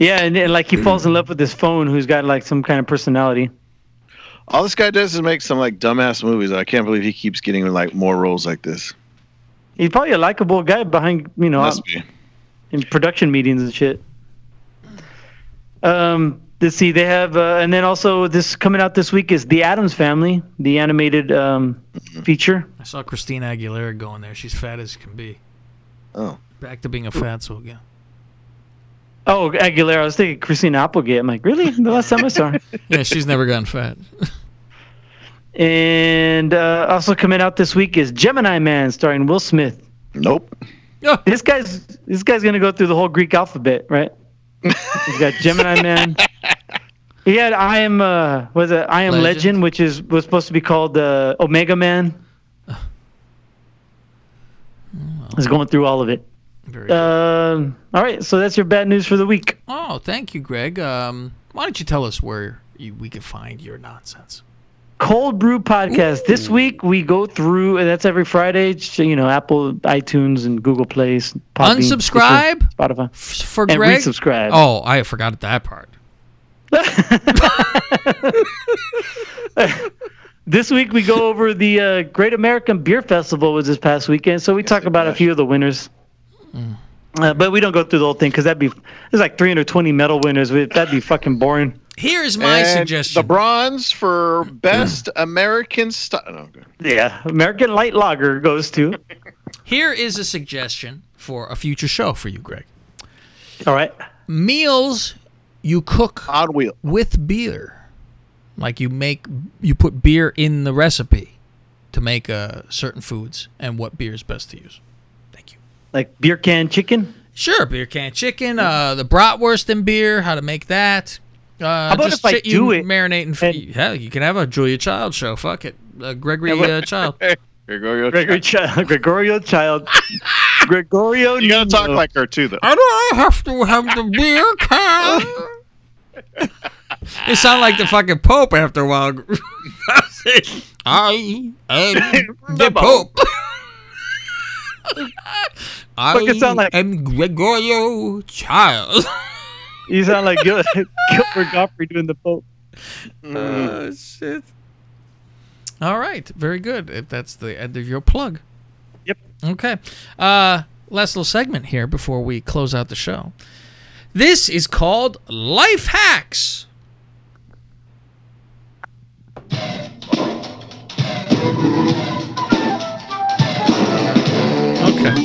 Yeah, and, and like he falls in love with this phone who's got like some kind of personality. All this guy does is make some like dumbass movies. I can't believe he keeps getting like more roles like this. He's probably a likable guy behind, you know. Must be. In production meetings and shit. Um, let's see, they have, uh, and then also this coming out this week is The Addams Family, the animated um, feature. I saw Christina Aguilera going there. She's fat as can be. Oh. Back to being a fatso again. Oh, Aguilera. I was thinking Christina Applegate. I'm like, really? The last time I saw her. Yeah, she's never gotten fat. And uh, also coming out this week is Gemini Man, starring Will Smith. Nope. Oh. This guy's this guy's gonna go through the whole Greek alphabet, right? He's got Gemini Man. He had I am uh, was it I am Legend, Legend which is was supposed to be called uh, Omega Man. Uh. Oh. He's going through all of it. Very uh, all right, so that's your bad news for the week. Oh, thank you, Greg. Um, why don't you tell us where you, we can find your nonsense? Cold Brew Podcast. Ooh. This week we go through, and that's every Friday, you know, Apple, iTunes, and Google Play. Podbean, unsubscribe? Spotify. F- for and Greg? Resubscribe. Oh, I forgot that part. This week we go over the uh, Great American Beer Festival was this past weekend, so we yes, talk about gosh. a few of the winners. Mm. Uh, but we don't go through the whole thing because that'd be there's like three hundred twenty medal winners. That'd be fucking boring. Here's my and suggestion: the bronze for best American style. No, yeah, American light lager goes to. Here is a suggestion for a future show for you, Greg. All right, meals you cook on wheel with beer, like you make you put beer in the recipe to make uh, certain foods and what beer is best to use. Like beer can chicken? Sure, beer can chicken. Uh, the bratwurst and beer, how to make that. Uh, how about just if I ch- do it? Marinate and, and f- hell, you can have a Julia Child show. Fuck it. Uh, Gregory uh, Child. Gregorio Gregory Child. Gregorio Child. Gregorio You gotta talk like her too, though. I don't have to have the beer can. It sounds like the fucking Pope after a while. I am the Pope. I like, am Gregorio Child. You sound like Gil- Gilbert Godfrey doing the Pope. Oh, uh, shit. All right. Very good. If that's the end of your plug. Yep. Okay. Uh, last little segment here before we close out the show. This is called Life Hacks. Okay.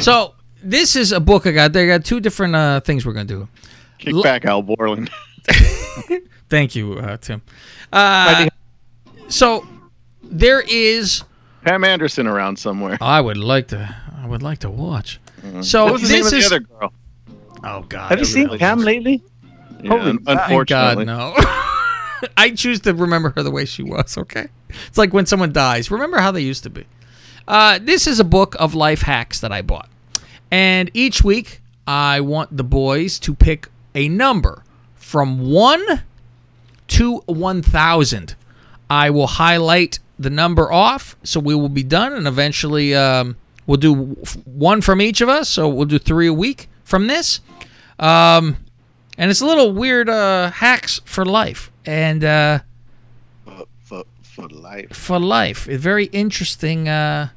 So this is a book I got. They got two different uh, things we're gonna do. Kick L- back, Al Borland. Thank you, uh, Tim. Uh, so there is Pam Anderson around somewhere. I would like to. I would like to watch. Mm-hmm. So what was the this name is of the other girl. Oh God! Have you seen Pam lately? Yeah, Holy unfortunately, God, no. I choose to remember her the way she was. Okay, it's like when someone dies. Remember how they used to be. Uh, this is a book of life hacks that I bought. And each week, I want the boys to pick a number from one to one thousand. I will highlight the number off, so we will be done. And eventually, um, we'll do one from each of us. So we'll do three a week from this. Um, and it's a little weird uh, hacks for life. And... Uh, For life. For life. Very interesting uh,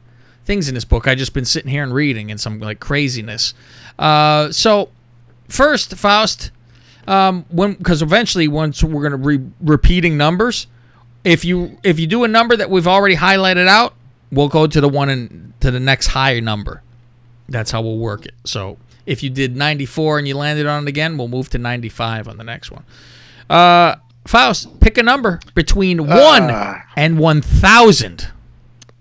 things in this book. I've just been sitting here and reading and some like craziness. Uh, so, first, Faust, um, when because eventually once we're going to be re- repeating numbers, if you if you do a number that we've already highlighted out, we'll go to the one in, to the next higher number. That's how we'll work it. So, If you did ninety-four and you landed on it again, we'll move to ninety-five on the next one. Uh, Faust, pick a number between one uh, and one thousand.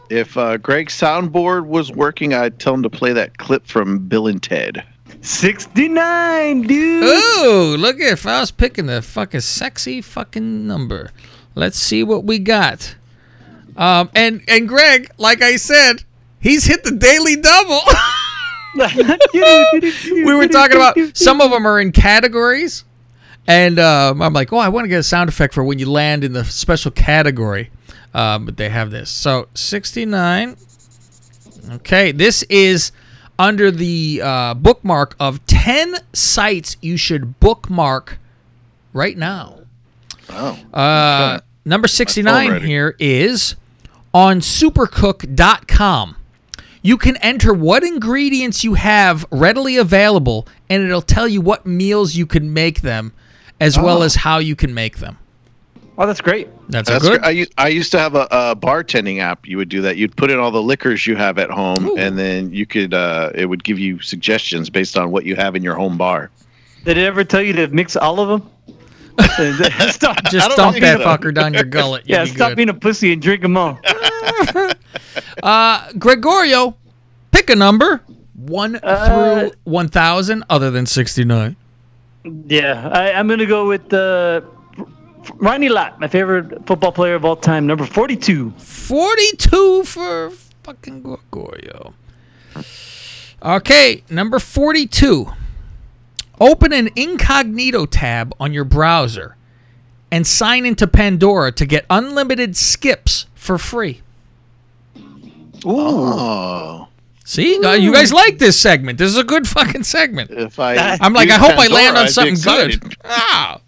If uh, Greg's soundboard was working, I'd tell him to play that clip from Bill and Ted. sixty-nine, dude. Ooh, look at Faust picking the fucking sexy fucking number. Let's see what we got. Um, and, and Greg, like I said, he's hit the daily double. We were talking about some of them are in categories. And um, I'm like, oh, I want to get a sound effect for when you land in the special category. Um, but they have this. So sixty-nine. Okay, this is under the uh, bookmark of ten sites you should bookmark right now. Oh. Uh, number sixty-nine here is on supercook dot com. You can enter what ingredients you have readily available, and it'll tell you what meals you can make them, as oh. well as how you can make them. Oh, that's great. That's, that's good. Great. I, I used to have a, a bartending app. You would do that. You'd put in all the liquors you have at home, Ooh. and then you could. Uh, it would give you suggestions based on what you have in your home bar. Did it ever tell you to mix all of them? stop, Just dump that fucker down your gullet. Yeah, stop good. being a pussy and drink them all. uh, Gregorio, pick a number. One uh, through one thousand other than sixty-nine. Yeah, I, I'm going to go with... Uh, Ronnie Lott, my favorite football player of all time, number forty-two. forty-two for fucking Gregorio. Okay, number forty-two. Open an incognito tab on your browser and sign into Pandora to get unlimited skips for free. Ooh. See, Ooh. Uh, you guys like this segment. This is a good fucking segment. If I I'm like, I hope Pandora, I land on something good. Ah.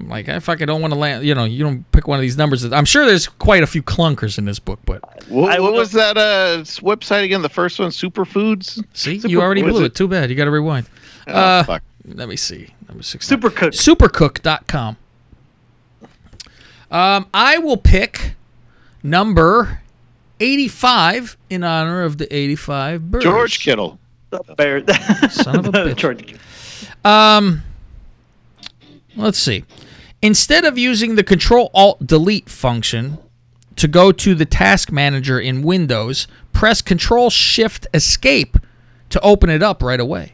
I'm like, I fucking don't want to land. You know, you don't pick one of these numbers. I'm sure there's quite a few clunkers in this book, but what, what was that uh, website again? The first one, Superfoods. See, Super, you already blew it? it. Too bad. You got to rewind. Oh, uh, fuck. Let me see. Number six. Supercook. Supercook dot com. Um, I will pick number eighty-five in honor of the eighty-five Bears. George Kittle. The Bear. Son of a bitch. George. Um. Let's see. Instead of using the Control-Alt-Delete function to go to the Task Manager in Windows, press Control-Shift-Escape to open it up right away.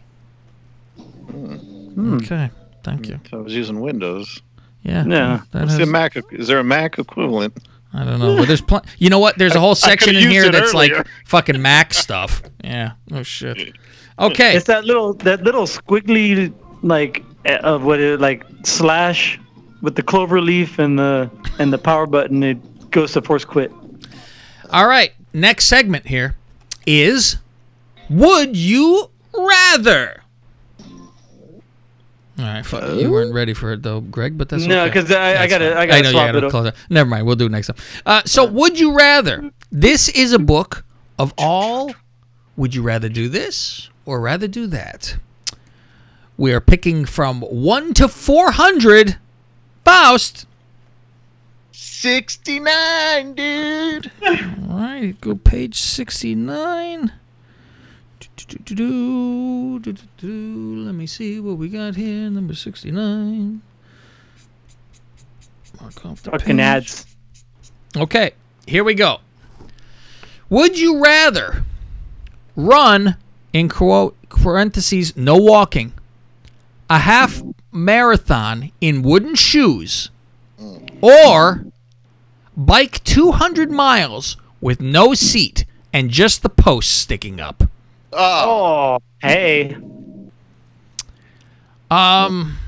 Hmm. Okay. Thank you. So I was using Windows. Yeah. Yeah. That has... Mac, is there a Mac equivalent? I don't know. Well, there's pl- you know what? There's a whole I, section I in here that's earlier. Like fucking Mac stuff. Yeah. Oh, shit. Okay. It's that little, that little squiggly, like... Of what it like slash with the clover leaf and the and the power button, it goes to force quit. All right, next segment here is Would You Rather? All right, fuck, oh. you weren't ready for it though, Greg, but that's no, because okay. I, I gotta, I gotta, I know swap you gotta it close up. It. Never mind, we'll do it next time. Uh, so, Would You Rather? This is a book of all. Would you rather do this or rather do that? We are picking from one to four hundred. Faust. sixty-nine, dude. All right, go page sixty-nine. Do, do, do, do. Let me see what we got here. Number sixty-nine. Mark off the fucking page. Ads. Okay, here we go. Would you rather run, in quote, parentheses, no walking, a half marathon in wooden shoes, or bike two hundred miles with no seat and just the posts sticking up? Oh, hey. Um,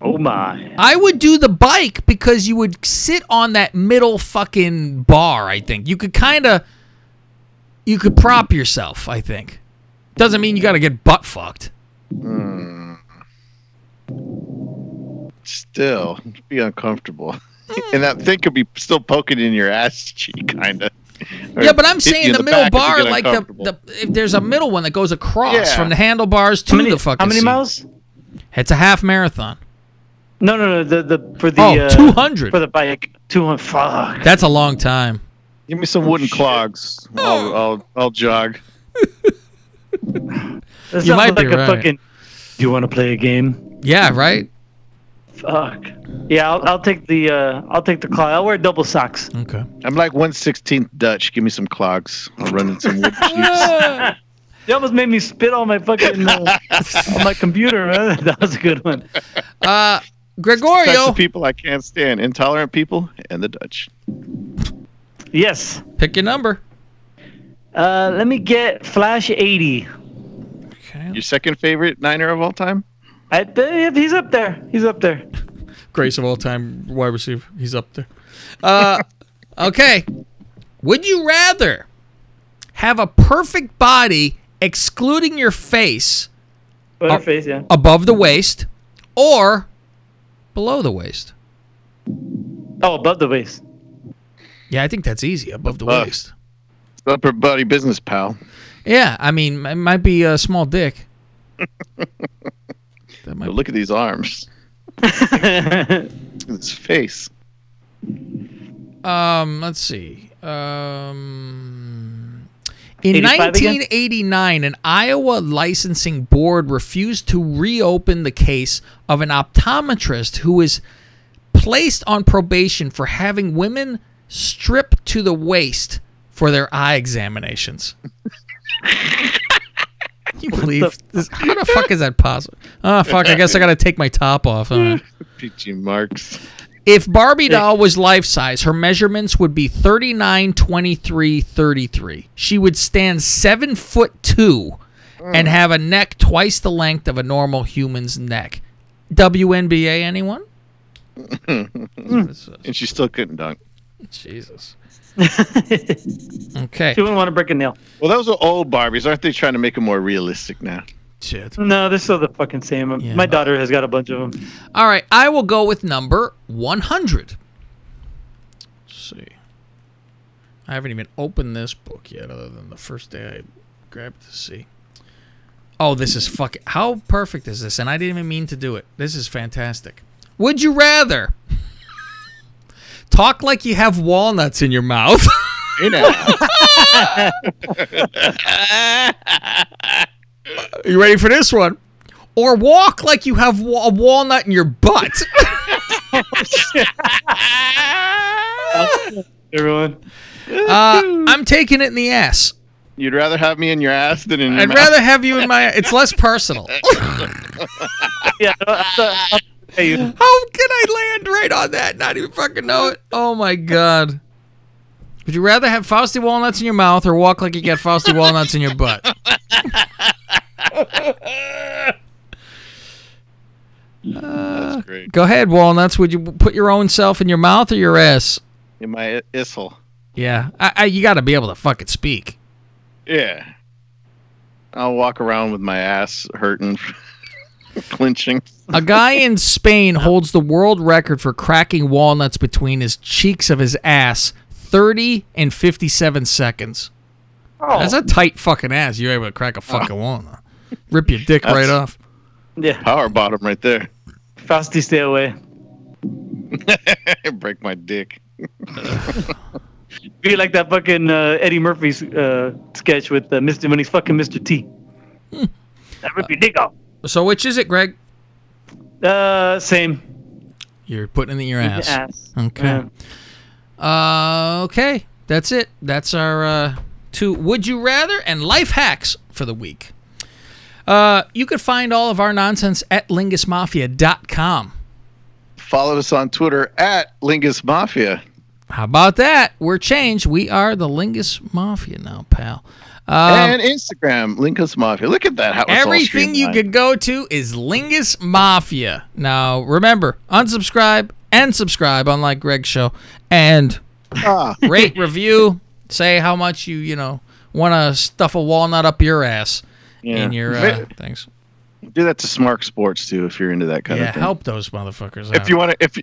oh, my. I would do the bike because you would sit on that middle fucking bar, I think. You could kind of, you could prop yourself, I think. Doesn't mean you got to get butt fucked. Hmm. Still, it'd be uncomfortable, and that thing could be still poking in your ass cheek, kind of. Yeah, but I'm saying the, the middle bar, like the, the if there's a middle one that goes across yeah. from the handlebars to many, the fucking. How many seat. Miles? It's a half marathon. No, no, no. The the for the oh, uh, two hundred for the bike. Two hundred. Fuck. That's a long time. Give me some wooden oh, clogs. I'll, I'll I'll jog. That's you might like be a right. Fucking, do you want to play a game? Yeah, right? Fuck. Yeah, I'll, I'll take the uh, I'll take the clog. I'll wear double socks. Okay. I'm like one sixteenth Dutch. Give me some clogs. I'll run in some wood chips. You almost made me spit on my fucking uh, on my computer, man. That was a good one. Uh, Gregorio. Types of people I can't stand: intolerant people and the Dutch. Yes. Pick your number. Uh, let me get Flash eighty. Okay. Your second favorite Niner of all time? I he's up there. He's up there. Grace of all time wide receiver. He's up there. Uh, okay. Would you rather have a perfect body excluding your face, well, your face yeah. above the waist or below the waist? Oh, above the waist. Yeah, I think that's easy. Above the uh, waist. Upper body business, pal. Yeah, I mean, it might be a small dick. That might look be. At these arms. His face. Um, let's see. Um, in nineteen eighty-nine, again? An Iowa licensing board refused to reopen the case of an optometrist who was placed on probation for having women strip to the waist for their eye examinations. Can you believe this? How the fuck is that possible? Oh, fuck. I guess I got to take my top off. Huh? Peachy marks. If Barbie doll was life-size, her measurements would be thirty-nine, twenty-three, thirty-three. She would stand seven foot two and have a neck twice the length of a normal human's neck. W N B A, anyone? And she still couldn't dunk. Jesus. Okay. She wouldn't want to break a nail. Well, those are old Barbies. Aren't they trying to make them more realistic now? Shit. No, they're still the fucking same. Yeah. My daughter has got a bunch of them. All right. I will go with number one hundred. Let's see. I haven't even opened this book yet other than the first day I grabbed to see. Oh, this is fucking... How perfect is this? And I didn't even mean to do it. This is fantastic. Would you rather... talk like you have walnuts in your mouth. You know. You ready for this one? Or walk like you have a walnut in your butt. Everyone. Uh, I'm taking it in the ass. You'd rather have me in your ass than in your I'd mouth? I'd rather have you in my ass. It's less personal. Yeah. Uh, How can I land right on that? Not even fucking know it. Oh my god! Would you rather have Fausti walnuts in your mouth or walk like you got Fausti walnuts in your butt? Uh, That's great. Go ahead, walnuts. Would you put your own self in your mouth or your ass? In my isshole. Yeah, I, I, you got to be able to fucking speak. Yeah, I'll walk around with my ass hurting. Clinching. A guy in Spain holds the world record for cracking walnuts between his cheeks of his ass thirty and fifty-seven seconds. Oh. That's a tight fucking ass. You're able to crack a fucking oh. walnut. Rip your dick That's, right off. Yeah. Power bottom right there. Fausti, stay away. Break my dick. Be like that fucking uh, Eddie Murphy's uh, sketch with uh, Mister when he's fucking Mister T. Hmm. I rip uh, your dick off. So which is it, Greg? Uh, same. You're putting it in your ass. ass. Okay. Yeah. Uh, okay. That's it. That's our uh, two Would You Rather and Life Hacks for the week. Uh, you can find all of our nonsense at lingus mafia dot com. Follow us on Twitter at Lingus Mafia. How about that? We're changed. We are the Lingus Mafia now, pal. Um, and Instagram, Lingus Mafia. Look at that. How everything you could go to is Lingus Mafia. Now, remember, unsubscribe and subscribe, unlike Greg's show. And ah. rate, review, say how much you, you know, want to stuff a walnut up your ass yeah. in your uh, things. Do that to Smart Sports, too, if you're into that kind yeah, of thing. Yeah, help those motherfuckers out. If you want, if,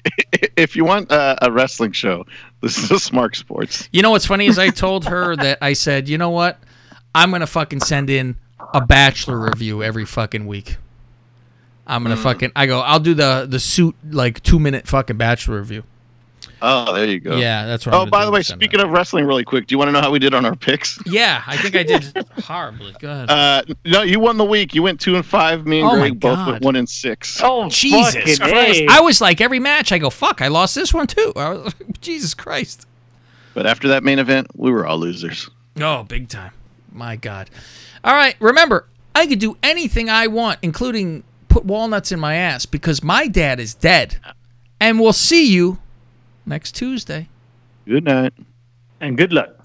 if you want uh, a wrestling show, listen to Smart Sports. You know what's funny is I told her that I said, you know what? I'm going to fucking send in a Bachelor review every fucking week. I'm going to mm. fucking... I go, I'll do the, the suit, like, two-minute fucking Bachelor review. Oh, there you go. Yeah, that's right. Oh, by the way, speaking of wrestling really quick, do you want to know how we did on our picks? Yeah, I think I did horribly. Go ahead. Uh, no, you won the week. You went two and five. Me and oh Greg both went one and six. Oh, Jesus Christ. I was like, every match, I go, fuck, I lost this one too. I was like, Jesus Christ. But after that main event, we were all losers. Oh, big time. My God. All right, remember, I could do anything I want, including put walnuts in my ass, because my dad is dead. And we'll see you next Tuesday. Good night. And good luck.